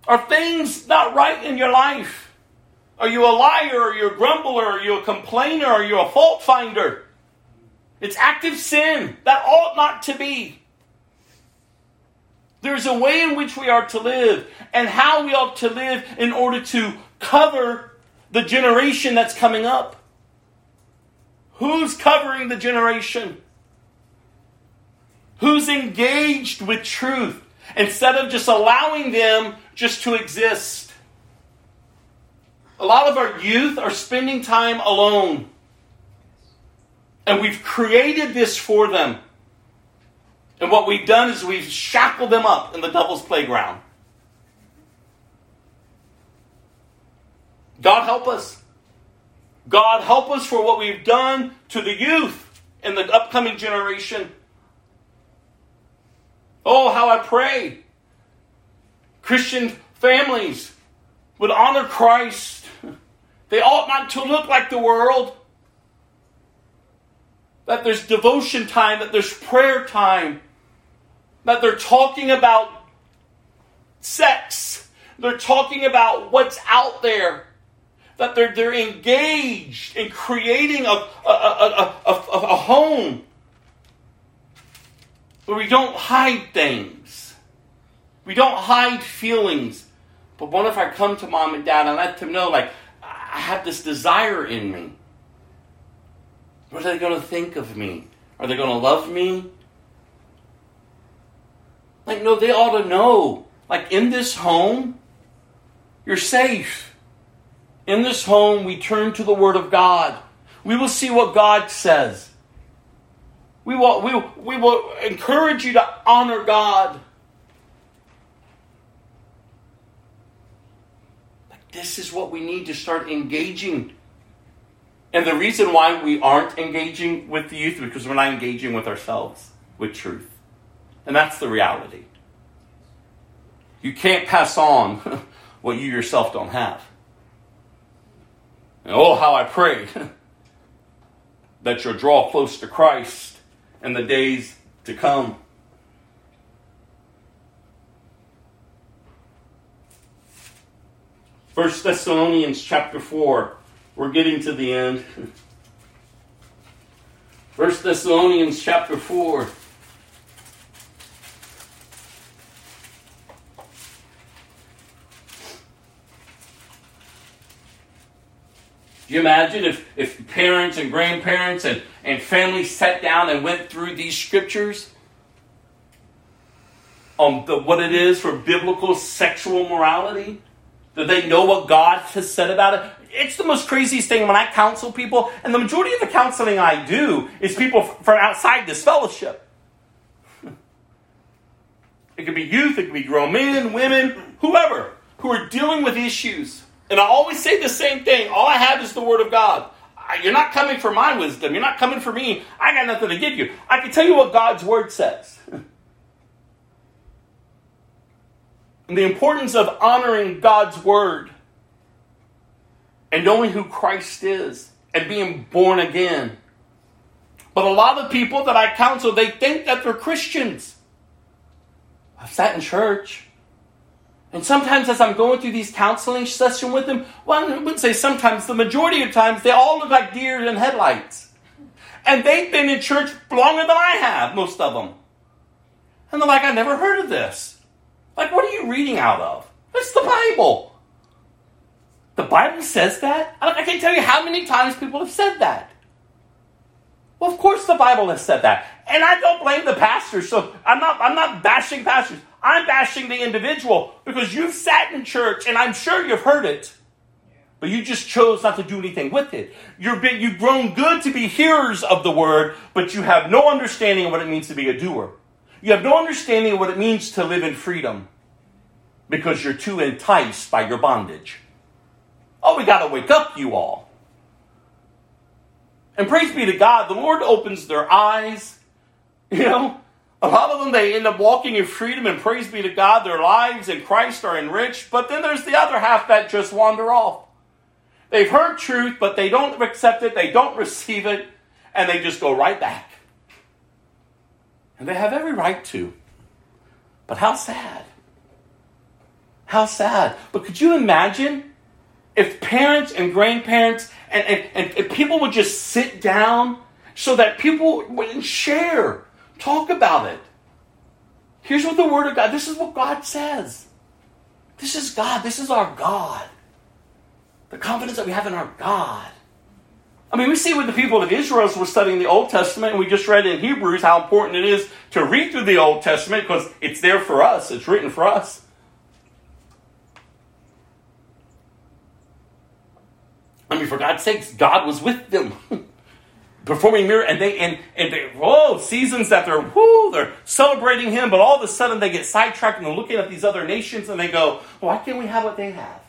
Are things not right in your life? Are you a liar? Are you a grumbler? Are you a complainer? Are you a fault finder? It's active sin. That ought not to be. There's a way in which we are to live and how we ought to live in order to cover the generation that's coming up. Who's covering the generation? Who's engaged with truth instead of just allowing them just to exist? A lot of our youth are spending time alone. And we've created this for them. And what we've done is we've shackled them up in the devil's playground. God help us. God help us for what we've done to the youth and the upcoming generation. Oh, how I pray Christian families would honor Christ. They ought not to look like the world. That there's devotion time, that there's prayer time, that they're talking about sex, they're talking about what's out there, that they're engaged in creating a home where we don't hide things, we don't hide feelings. But what if I come to mom and dad and let them know, like, I have this desire in me? What are they going to think of me? Are they going to love me? Like, no, they ought to know. Like, in this home, you're safe. In this home, we turn to the Word of God. We will see what God says. We will encourage you to honor God. Like, this is what we need to start engaging. And the reason why we aren't engaging with the youth is because we're not engaging with ourselves, with truth. And that's the reality. You can't pass on what you yourself don't have. And oh, how I pray that you'll draw close to Christ in the days to come. First Thessalonians chapter 4. We're getting to the end. 1 Thessalonians chapter 4. Do you imagine if parents and grandparents and families sat down and went through these scriptures on what it is for biblical sexual morality? Do they know what God has said about it? It's the most craziest thing when I counsel people, and the majority of the counseling I do is people from outside this fellowship. It could be youth, it could be grown men, women, whoever, who are dealing with issues. And I always say the same thing. All I have is the Word of God. You're not coming for my wisdom. You're not coming for me. I got nothing to give you. I can tell you what God's Word says. And the importance of honoring God's Word and knowing who Christ is and being born again. But a lot of people that I counsel, they think that they're Christians. I've sat in church. And sometimes as I'm going through these counseling sessions with them, well, I wouldn't say sometimes, the majority of times, they all look like deer in headlights. And they've been in church longer than I have, most of them. And they're like, I never heard of this. Like, what are you reading out of? It's the Bible. The Bible says that? I can't tell you how many times people have said that. Well, of course the Bible has said that. And I don't blame the pastors, so I'm not bashing pastors. I'm bashing the individual because you've sat in church, and I'm sure you've heard it, but you just chose not to do anything with it. You've grown good to be hearers of the Word, but you have no understanding of what it means to be a doer. You have no understanding of what it means to live in freedom because you're too enticed by your bondage. Oh, we got to wake up, you all. And praise be to God, the Lord opens their eyes. You know, a lot of them, they end up walking in freedom, and praise be to God, their lives in Christ are enriched. But then there's the other half that just wander off. They've heard truth, but they don't accept it, they don't receive it, and they just go right back. And they have every right to. But how sad. How sad. But could you imagine if parents and grandparents and people would just sit down so that people wouldn't share, talk about it. Here's what the Word of God, this is what God says. This is God. This is our God. The confidence that we have in our God. I mean, we see when the people of Israel were studying the Old Testament, and we just read in Hebrews how important it is to read through the Old Testament because it's there for us. It's written for us. I mean, for God's sakes, God was with them, performing miracles, and they seasons that they're celebrating Him, but all of a sudden they get sidetracked and they're looking at these other nations and they go, well, why can't we have what they have?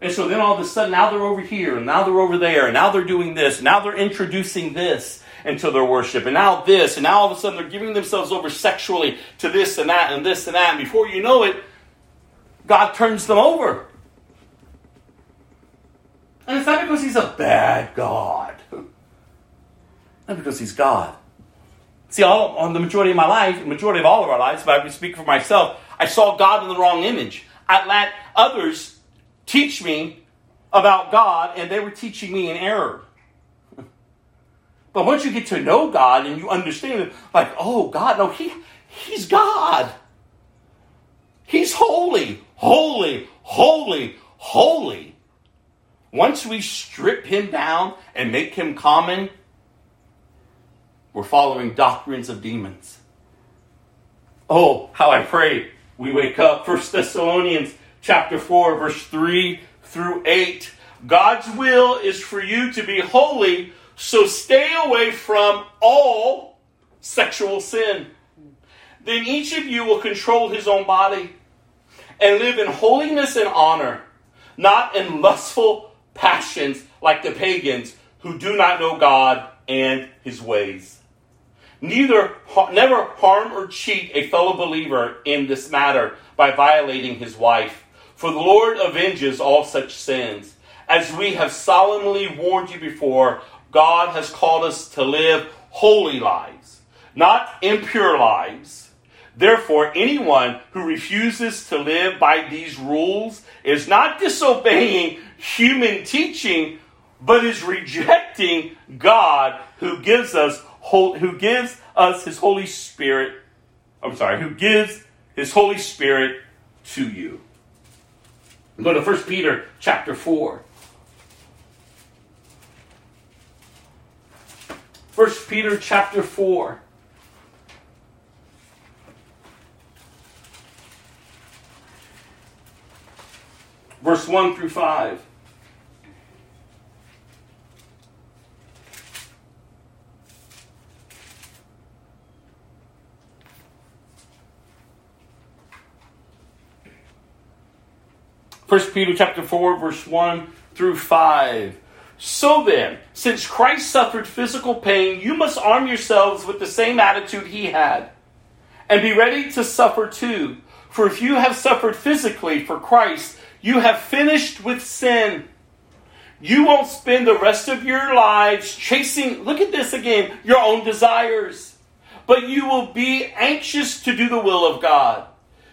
And so then all of a sudden, now they're over here, and now they're over there, and now they're doing this, now they're introducing this into their worship, and now this, and now all of a sudden they're giving themselves over sexually to this and that and this and that, and before you know it, God turns them over. And it's not because He's a bad God. Not because He's God. See, on the majority of my life, the majority of all of our lives, if I can speak for myself, I saw God in the wrong image. I let others teach me about God, and they were teaching me in error. But once you get to know God and you understand it, like, oh, God, no, He's God. He's holy, holy, holy, holy. Once we strip Him down and make Him common, we're following doctrines of demons. Oh, how I pray we wake up. 1 Thessalonians chapter 4, verse 3 through 8. God's will is for you to be holy, so stay away from all sexual sin. Then each of you will control his own body and live in holiness and honor, not in lustful passions like the pagans who do not know God and His ways. Never harm or cheat a fellow believer in this matter by violating his wife. For the Lord avenges all such sins. As we have solemnly warned you before, God has called us to live holy lives, not impure lives. Therefore, anyone who refuses to live by these rules is not disobeying human teaching, but is rejecting God who gives His Holy Spirit to you. Go to 1 Peter chapter 4. 1 Peter chapter 4. Verse 1 through 5. First Peter chapter 4, verse 1 through 5. So then, since Christ suffered physical pain, you must arm yourselves with the same attitude He had, and be ready to suffer too. For if you have suffered physically for Christ, you have finished with sin. You won't spend the rest of your lives chasing, look at this again, your own desires. But you will be anxious to do the will of God.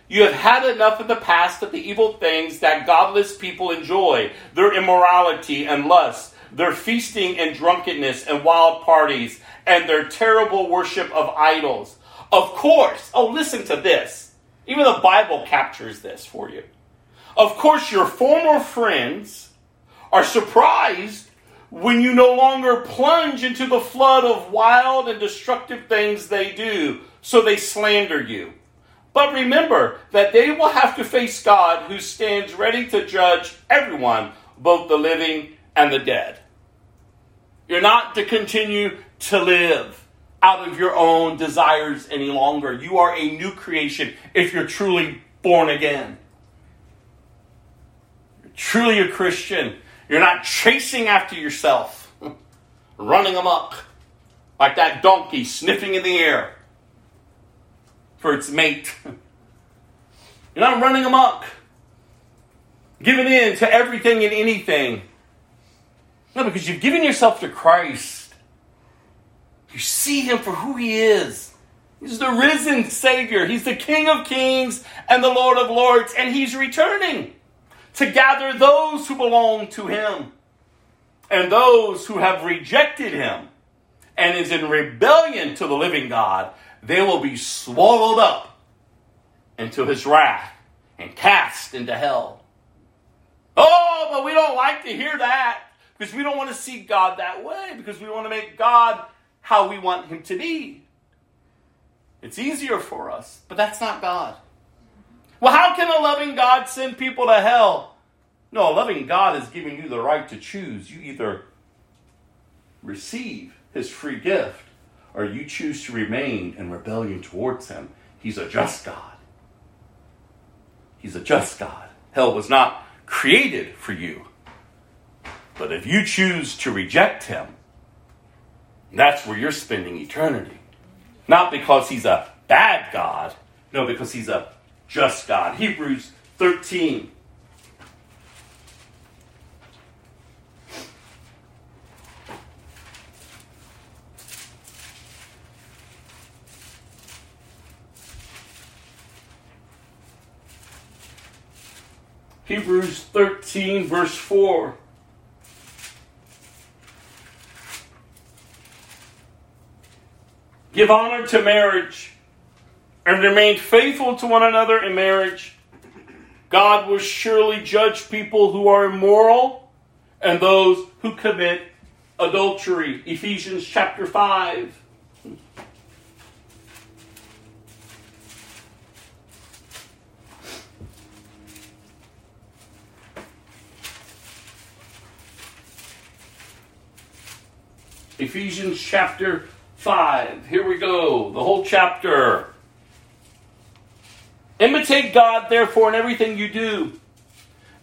You have had enough in the past of the evil things that godless people enjoy, their immorality and lust, their feasting and drunkenness and wild parties, and their terrible worship of idols. Of course, oh, listen to this. Even the Bible captures this for you. Of course, your former friends are surprised when you no longer plunge into the flood of wild and destructive things they do, so they slander you. But remember that they will have to face God, who stands ready to judge everyone, both the living and the dead. You're not to continue to live out of your own desires any longer. You are a new creation if you're truly born again. truly a Christian, you're not chasing after yourself, running amok like that donkey sniffing in the air for its mate. You're not running amok, giving in to everything and anything. No, because you've given yourself to Christ. You see Him for who He is. He's the risen Savior. He's the King of Kings and the Lord of Lords. And He's returning to gather those who belong to Him and those who have rejected Him and is in rebellion to the living God. They will be swallowed up into His wrath and cast into hell. Oh, but we don't like to hear that, because we don't want to see God that way, because we want to make God how we want Him to be. It's easier for us, but that's not God. Well, how can a loving God send people to hell? No, a loving God is giving you the right to choose. You either receive His free gift, or you choose to remain in rebellion towards Him. He's a just God. He's a just God. Hell was not created for you. But if you choose to reject Him, that's where you're spending eternity. Not because He's a bad God. No, because He's a just God. Hebrews 13. Hebrews 13, verse 4. Give honor to marriage and remain faithful to one another in marriage. God will surely judge people who are immoral and those who commit adultery. Ephesians chapter 5. Ephesians chapter 5. Here we go. The whole chapter. Imitate God, therefore, in everything you do,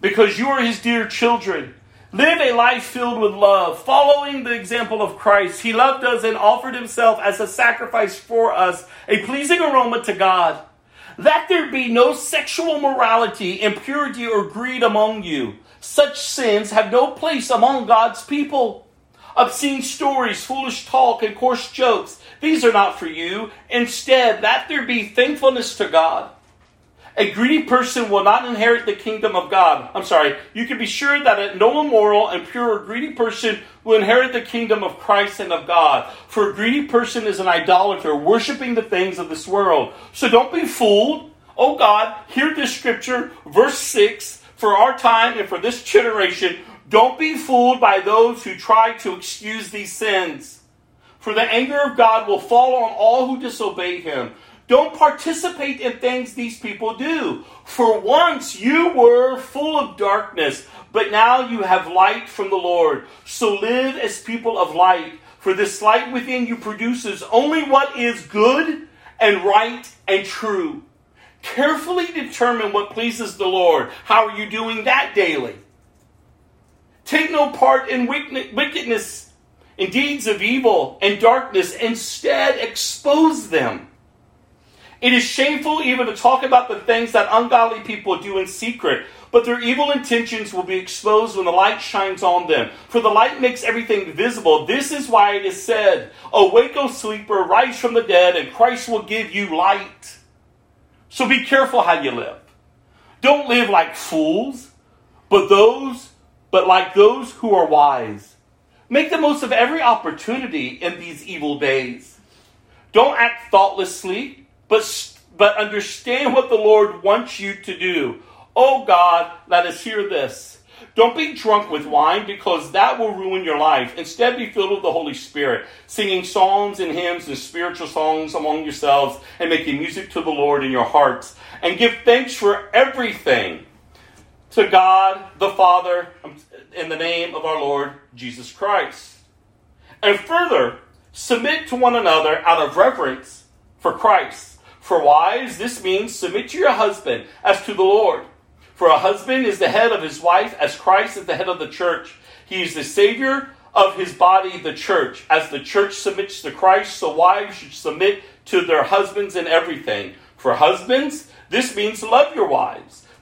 because you are His dear children. Live a life filled with love, following the example of Christ. He loved us and offered Himself as a sacrifice for us, a pleasing aroma to God. Let there be no sexual morality, impurity, or greed among you. Such sins have no place among God's people. Obscene stories, foolish talk, and coarse jokes, these are not for you. Instead, let there be thankfulness to God. A greedy person will not inherit the kingdom of God. You can be sure that no immoral, impure, or greedy person will inherit the kingdom of Christ and of God. For a greedy person is an idolater, worshiping the things of this world. So don't be fooled. Oh God, hear this scripture, verse 6, for our time and for this generation. Don't be fooled by those who try to excuse these sins. For the anger of God will fall on all who disobey Him. Don't participate in things these people do. For once you were full of darkness, but now you have light from the Lord. So live as people of light, for this light within you produces only what is good and right and true. Carefully determine what pleases the Lord. How are you doing that daily? Take no part in wickedness, in deeds of evil and darkness. Instead, expose them. It is shameful even to talk about the things that ungodly people do in secret, but their evil intentions will be exposed when the light shines on them. For the light makes everything visible. This is why it is said, "Awake, O sleeper, rise from the dead, and Christ will give you light." So be careful how you live. Don't live like fools, but like those who are wise. Make the most of every opportunity in these evil days. Don't act thoughtlessly, but understand what the Lord wants you to do. Oh God, let us hear this. Don't be drunk with wine, because that will ruin your life. Instead, be filled with the Holy Spirit, singing psalms and hymns and spiritual songs among yourselves, and making music to the Lord in your hearts. And give thanks for everything to God the Father, in the name of our Lord Jesus Christ. And further, submit to one another out of reverence for Christ. For wives, this means submit to your husband as to the Lord. For a husband is the head of his wife, as Christ is the head of the church. He is the Savior of his body, the church. As the church submits to Christ, so wives should submit to their husbands in everything. For husbands, this means love your wives,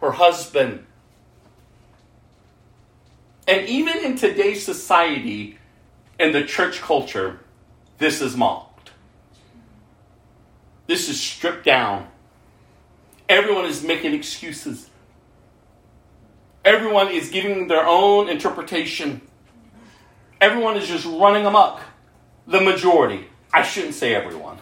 her husband. And even in today's society and the church culture, this is mocked. This is stripped down. Everyone is making excuses. Everyone is giving their own interpretation. Everyone is just running amok. The majority. I shouldn't say everyone.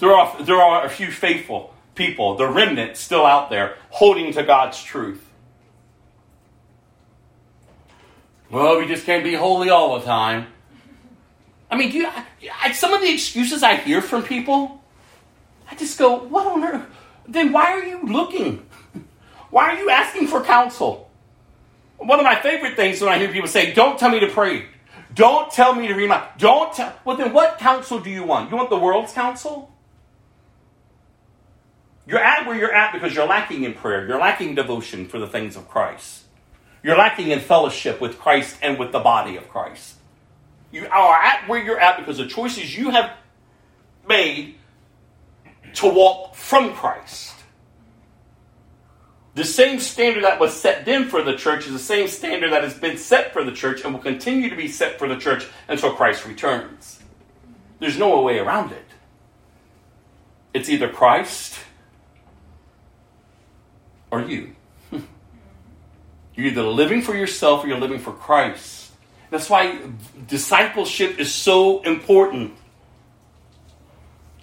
There are a few faithful people, the remnant still out there, holding to God's truth. Well, we just can't be holy all the time. I mean, some of the excuses I hear from people, I just go, what on earth? Then why are you looking? Why are you asking for counsel? One of my favorite things when I hear people say, don't tell me to pray. Don't tell me to read my... Well, then what counsel do you want? You want the world's counsel? You're at where you're at because you're lacking in prayer. You're lacking devotion for the things of Christ. You're lacking in fellowship with Christ and with the body of Christ. You are at where you're at because of choices you have made to walk from Christ. The same standard that was set then for the church is the same standard that has been set for the church and will continue to be set for the church until Christ returns. There's no way around it. It's either Christ or you. You're either living for yourself or you're living for Christ. That's why discipleship is so important.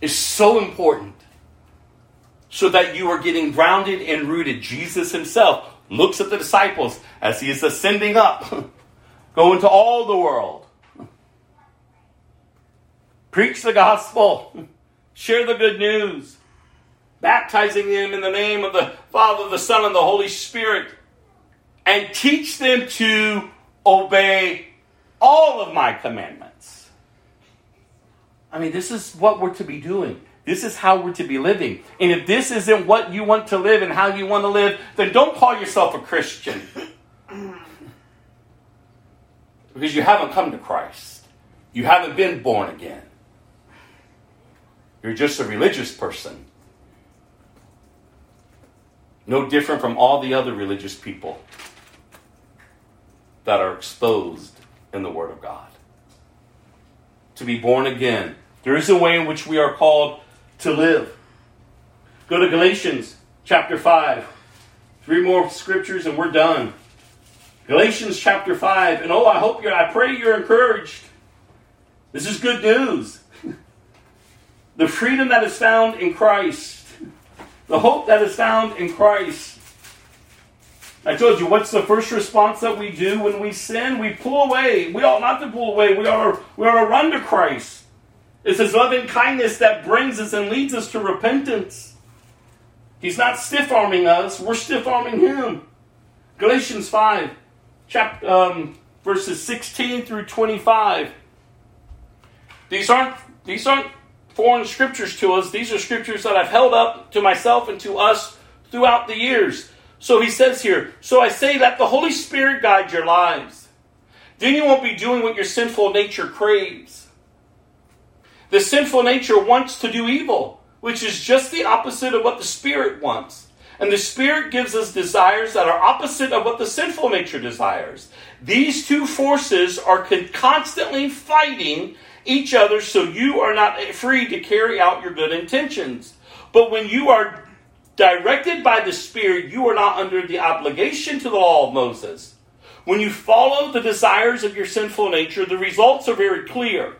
It's so important. So that you are getting grounded and rooted. Jesus himself looks at the disciples as he is ascending up, go into all the world. Preach the gospel. Share the good news. Baptizing them in the name of the Father, the Son, and the Holy Spirit. And teach them to obey all of my commandments. I mean, this is what we're to be doing. This is how we're to be living. And if this isn't what you want to live and how you want to live, then don't call yourself a Christian. Because you haven't come to Christ. You haven't been born again. You're just a religious person. No different from all the other religious people that are exposed in the Word of God. To be born again. There is a way in which we are called to live. Go to Galatians chapter 5. 3 more scriptures and we're done. Galatians chapter 5. And I pray you're encouraged. This is good news. The freedom that is found in Christ. The hope that is found in Christ. I told you, what's the first response that we do when we sin? We pull away. We ought not to pull away. We ought to run to Christ. It's his loving kindness that brings us and leads us to repentance. He's not stiff-arming us. We're stiff-arming him. Galatians 5, verses 16 through 25. These aren't foreign scriptures to us. These are scriptures that I've held up to myself and to us throughout the years. So he says here, so I say, let the Holy Spirit guide your lives. Then you won't be doing what your sinful nature craves. The sinful nature wants to do evil, which is just the opposite of what the Spirit wants. And the Spirit gives us desires that are opposite of what the sinful nature desires. These two forces are constantly fighting each other so you are not free to carry out your good intentions. But when you are directed by the Spirit, you are not under the obligation to the law of Moses. When you follow the desires of your sinful nature, the results are very clear.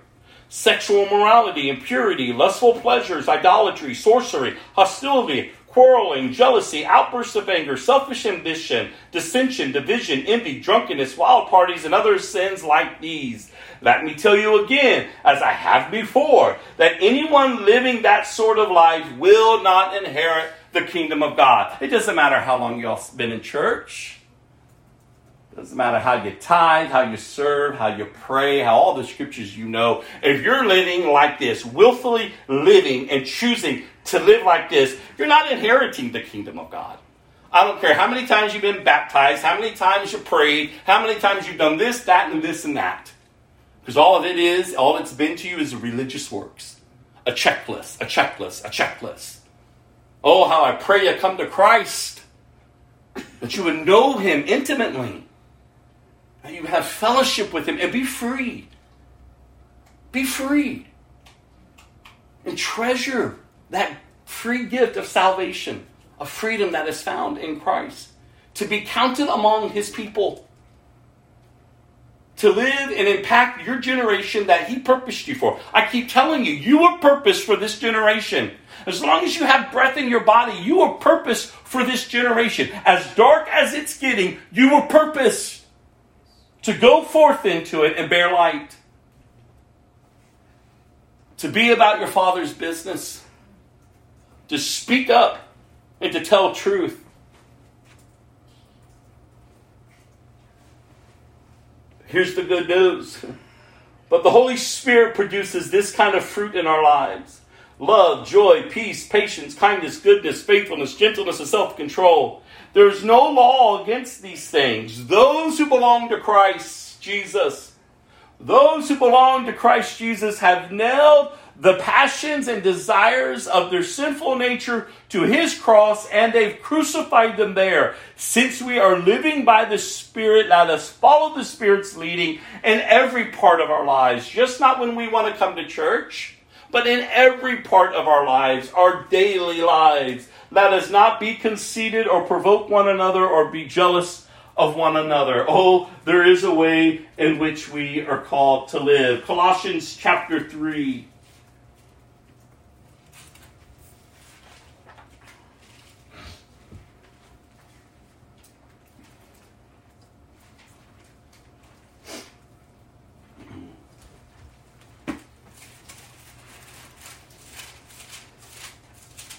Sexual morality, impurity, lustful pleasures, idolatry, sorcery, hostility, quarreling, jealousy, outbursts of anger, selfish ambition, dissension, division, envy, drunkenness, wild parties, and other sins like these. Let me tell you again, as I have before, that anyone living that sort of life will not inherit the kingdom of God. It doesn't matter how long y'all been in church. It doesn't matter how you tithe, how you serve, how you pray, how all the scriptures you know. If you're living like this, willfully living and choosing to live like this, you're not inheriting the kingdom of God. I don't care how many times you've been baptized, how many times you prayed, how many times you've done this, that, and this, and that. Because all of it is, all it's been to you is religious works. A checklist, a checklist, a checklist. Oh, how I pray you come to Christ, that you would know him intimately, that you have fellowship with him and be free. Be free. And treasure that free gift of salvation, of freedom that is found in Christ, to be counted among his people, to live and impact your generation that he purposed you for. I keep telling you, you were purposed for this generation. As long as you have breath in your body, you were purposed for this generation. As dark as it's getting, you were purposed to go forth into it and bear light, to be about your Father's business, to speak up and to tell truth. Here's the good news. But the Holy Spirit produces this kind of fruit in our lives. Love, joy, peace, patience, kindness, goodness, faithfulness, gentleness, and self-control. There's no law against these things. Those who belong to Christ Jesus, have nailed the passions and desires of their sinful nature to his cross, and they've crucified them there. Since we are living by the Spirit, let us follow the Spirit's leading in every part of our lives. Just not when we want to come to church, but in every part of our lives, our daily lives. Let us not be conceited or provoke one another or be jealous of one another. Oh, there is a way in which we are called to live. Colossians chapter 3.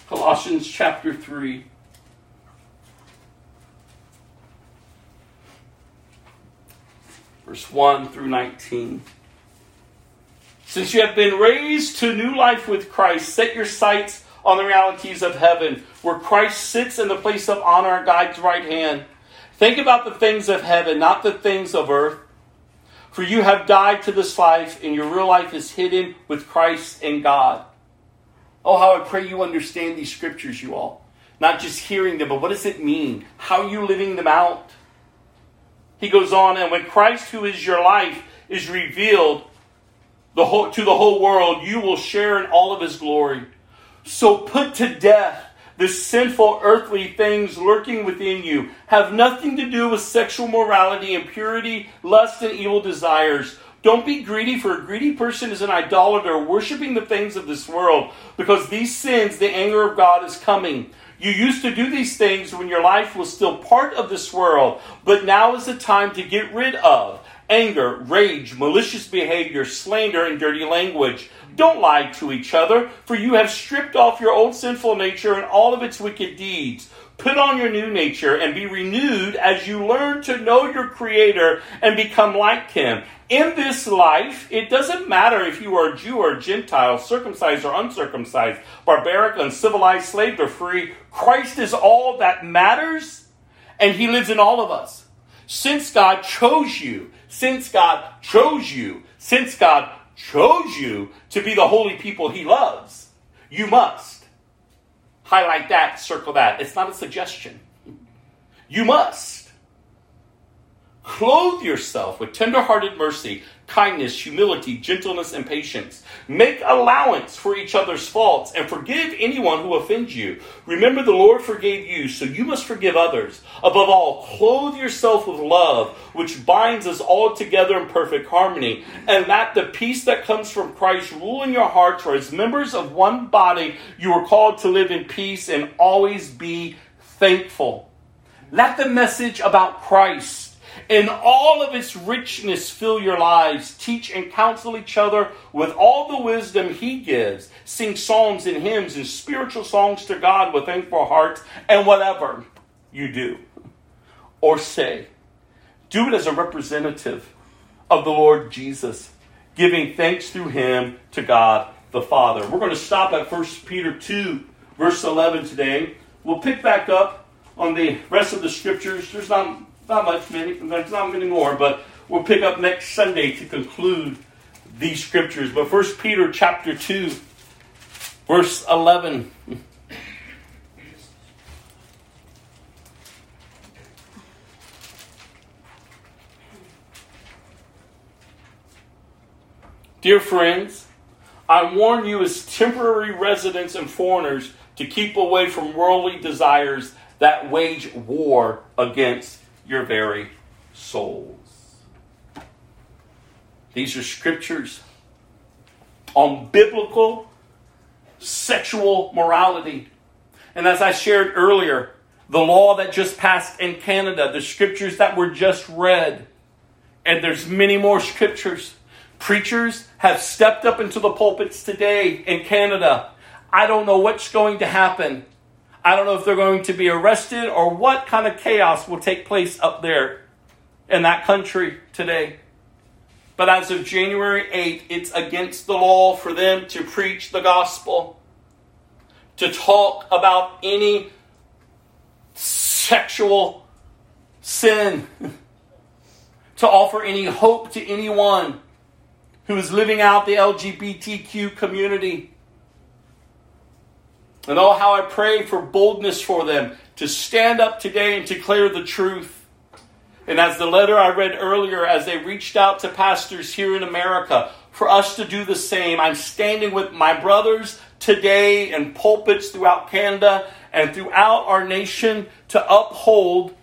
Colossians chapter 3. Verse 1 through 19. Since you have been raised to new life with Christ, set your sights on the realities of heaven, where Christ sits in the place of honor at God's right hand. Think about the things of heaven, not the things of earth. For you have died to this life, and your real life is hidden with Christ in God. Oh, how I pray you understand these scriptures, you all. Not just hearing them, but what does it mean? How are you living them out? He goes on, and when Christ, who is your life, is revealed to the whole world, you will share in all of his glory. So put to death the sinful earthly things lurking within you. Have nothing to do with sexual morality, impurity, lust, and evil desires. Don't be greedy, for a greedy person is an idolater, worshiping the things of this world. Because these sins, the anger of God is coming. You used to do these things when your life was still part of this world. But now is the time to get rid of anger, rage, malicious behavior, slander, and dirty language. Don't lie to each other, for you have stripped off your old sinful nature and all of its wicked deeds. Put on your new nature and be renewed as you learn to know your Creator and become like him. In this life, it doesn't matter if you are a Jew or a Gentile, circumcised or uncircumcised, barbaric, uncivilized, slave or free. Christ is all that matters, and he lives in all of us. Since God chose you, since God chose you to be the holy people he loves, you must. Highlight that, circle that. It's not a suggestion. You must clothe yourself with tender-hearted mercy, kindness, humility, gentleness, and patience. Make allowance for each other's faults and forgive anyone who offends you. Remember the Lord forgave you, so you must forgive others. Above all, clothe yourself with love, which binds us all together in perfect harmony. And let the peace that comes from Christ rule in your hearts, for as members of one body, you are called to live in peace and always be thankful. Let the message about Christ in all of its richness fill your lives. Teach and counsel each other with all the wisdom he gives. Sing psalms and hymns and spiritual songs to God with thankful hearts. And whatever you do or say, do it as a representative of the Lord Jesus, giving thanks through him to God the Father. We're going to stop at 1 Peter 2, verse 11 today. We'll pick back up on the rest of the scriptures. There's not many more, but we'll pick up next Sunday to conclude these scriptures. But 1 Peter chapter 2, verse 11. Dear friends, I warn you as temporary residents and foreigners to keep away from worldly desires that wage war against your very souls. These are scriptures on biblical sexual morality. And as I shared earlier, the law that just passed in Canada, the scriptures that were just read, and there's many more scriptures. Preachers have stepped up into the pulpits today in Canada. I don't know what's going to happen. I don't know if they're going to be arrested or what kind of chaos will take place up there in that country today. But as of January 8th, it's against the law for them to preach the gospel, to talk about any sexual sin, to offer any hope to anyone who is living out the LGBTQ community. And oh, how I pray for boldness for them to stand up today and declare the truth. And as the letter I read earlier, as they reached out to pastors here in America, for us to do the same. I'm standing with my brothers today in pulpits throughout Canada and throughout our nation to uphold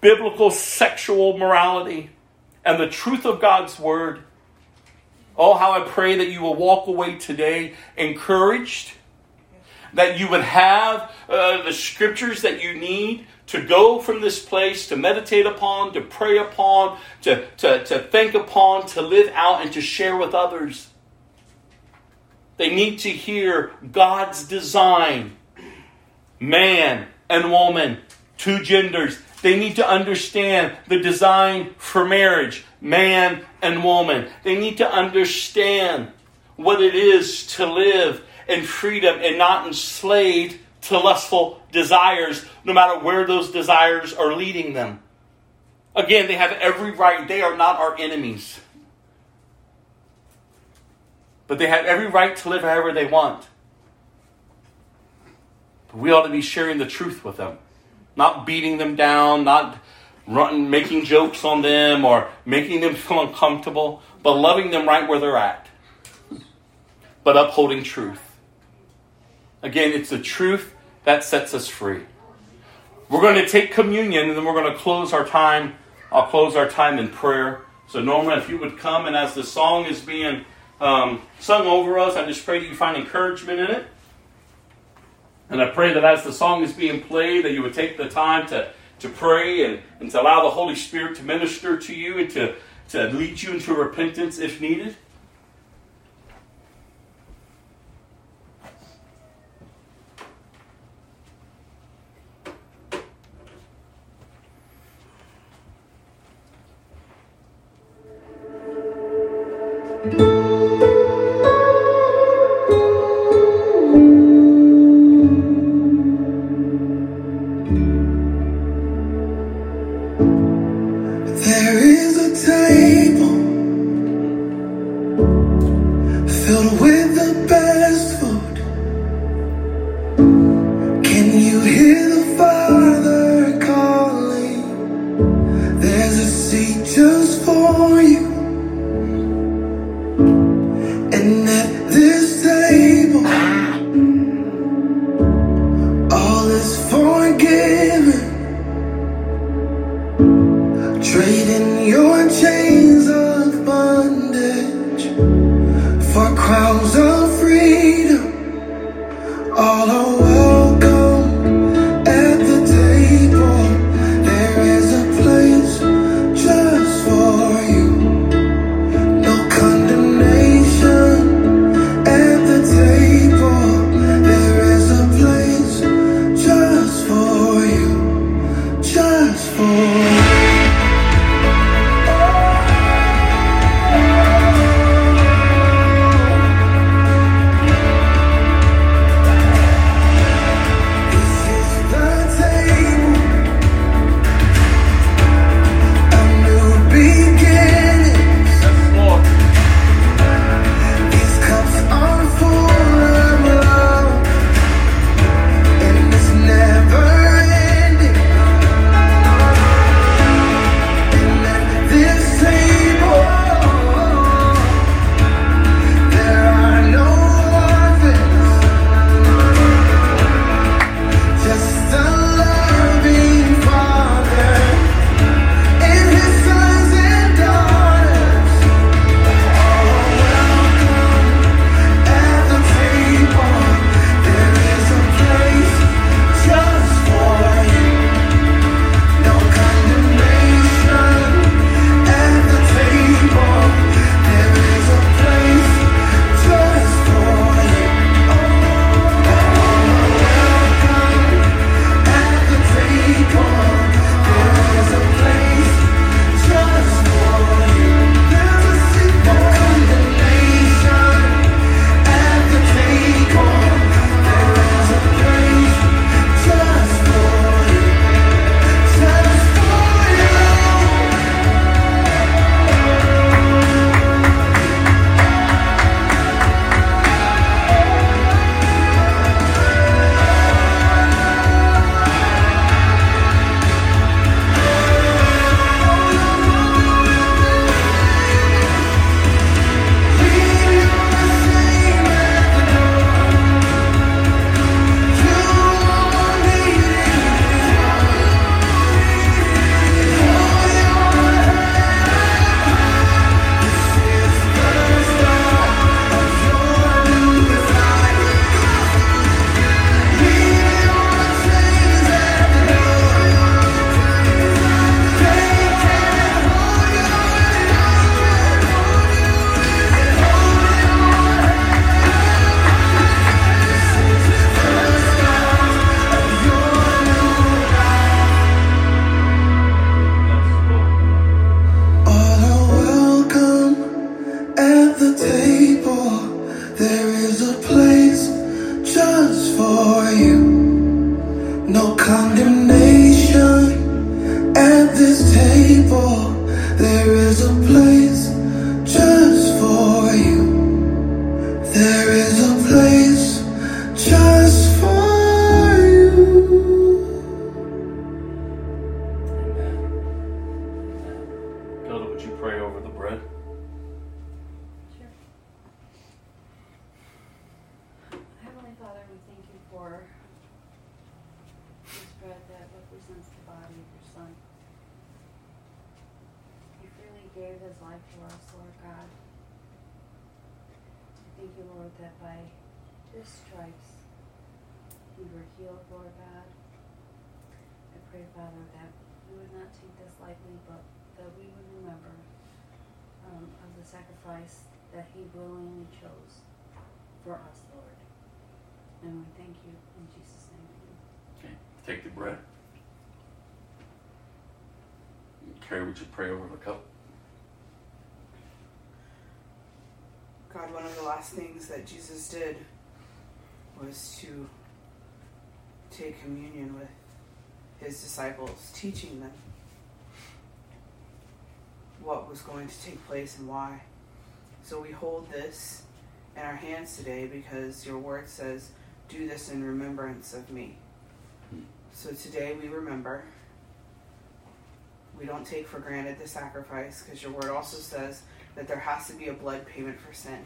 biblical sexual morality and the truth of God's word. Oh, how I pray that you will walk away today encouraged, that you would have the scriptures that you need to go from this place, to meditate upon, to pray upon, to think upon, to live out, and to share with others. They need to hear God's design, man and woman, two genders. They need to understand the design for marriage, man and woman. They need to understand what it is to live in freedom and not enslaved to lustful desires, no matter where those desires are leading them. Again, they have every right. They are not our enemies. But they have every right to live however they want. But we ought to be sharing the truth with them, not beating them down, not making jokes on them or making them feel uncomfortable, but loving them right where they're at, but upholding truth. Again, it's the truth that sets us free. We're going to take communion, and then we're going to close our time. I'll close our time in prayer. So Norma, if you would come, and as the song is being sung over us, I just pray that you find encouragement in it. And I pray that as the song is being played, that you would take the time to pray and to allow the Holy Spirit to minister to you and to lead you into repentance if needed. was forgiven, trading your chains of bondage for crowns of freedom. All are welcome at the table. There is a place just for you. No condemnation at the table. There is a place just for you, just for you. Would you pray over the cup? God, one of the last things that Jesus did was to take communion with his disciples, teaching them what was going to take place and why. So we hold this in our hands today because your word says, do this in remembrance of me. So today we remember. We don't take for granted the sacrifice because your word also says that there has to be a blood payment for sin.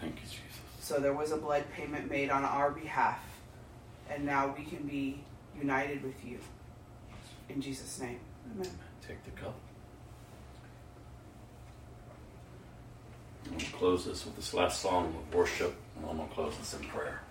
Thank you, Jesus. So there was a blood payment made on our behalf, and now we can be united with you. In Jesus' name, amen. Take the cup. I'm going to close this with this last song of worship, and I'm going to close this in prayer.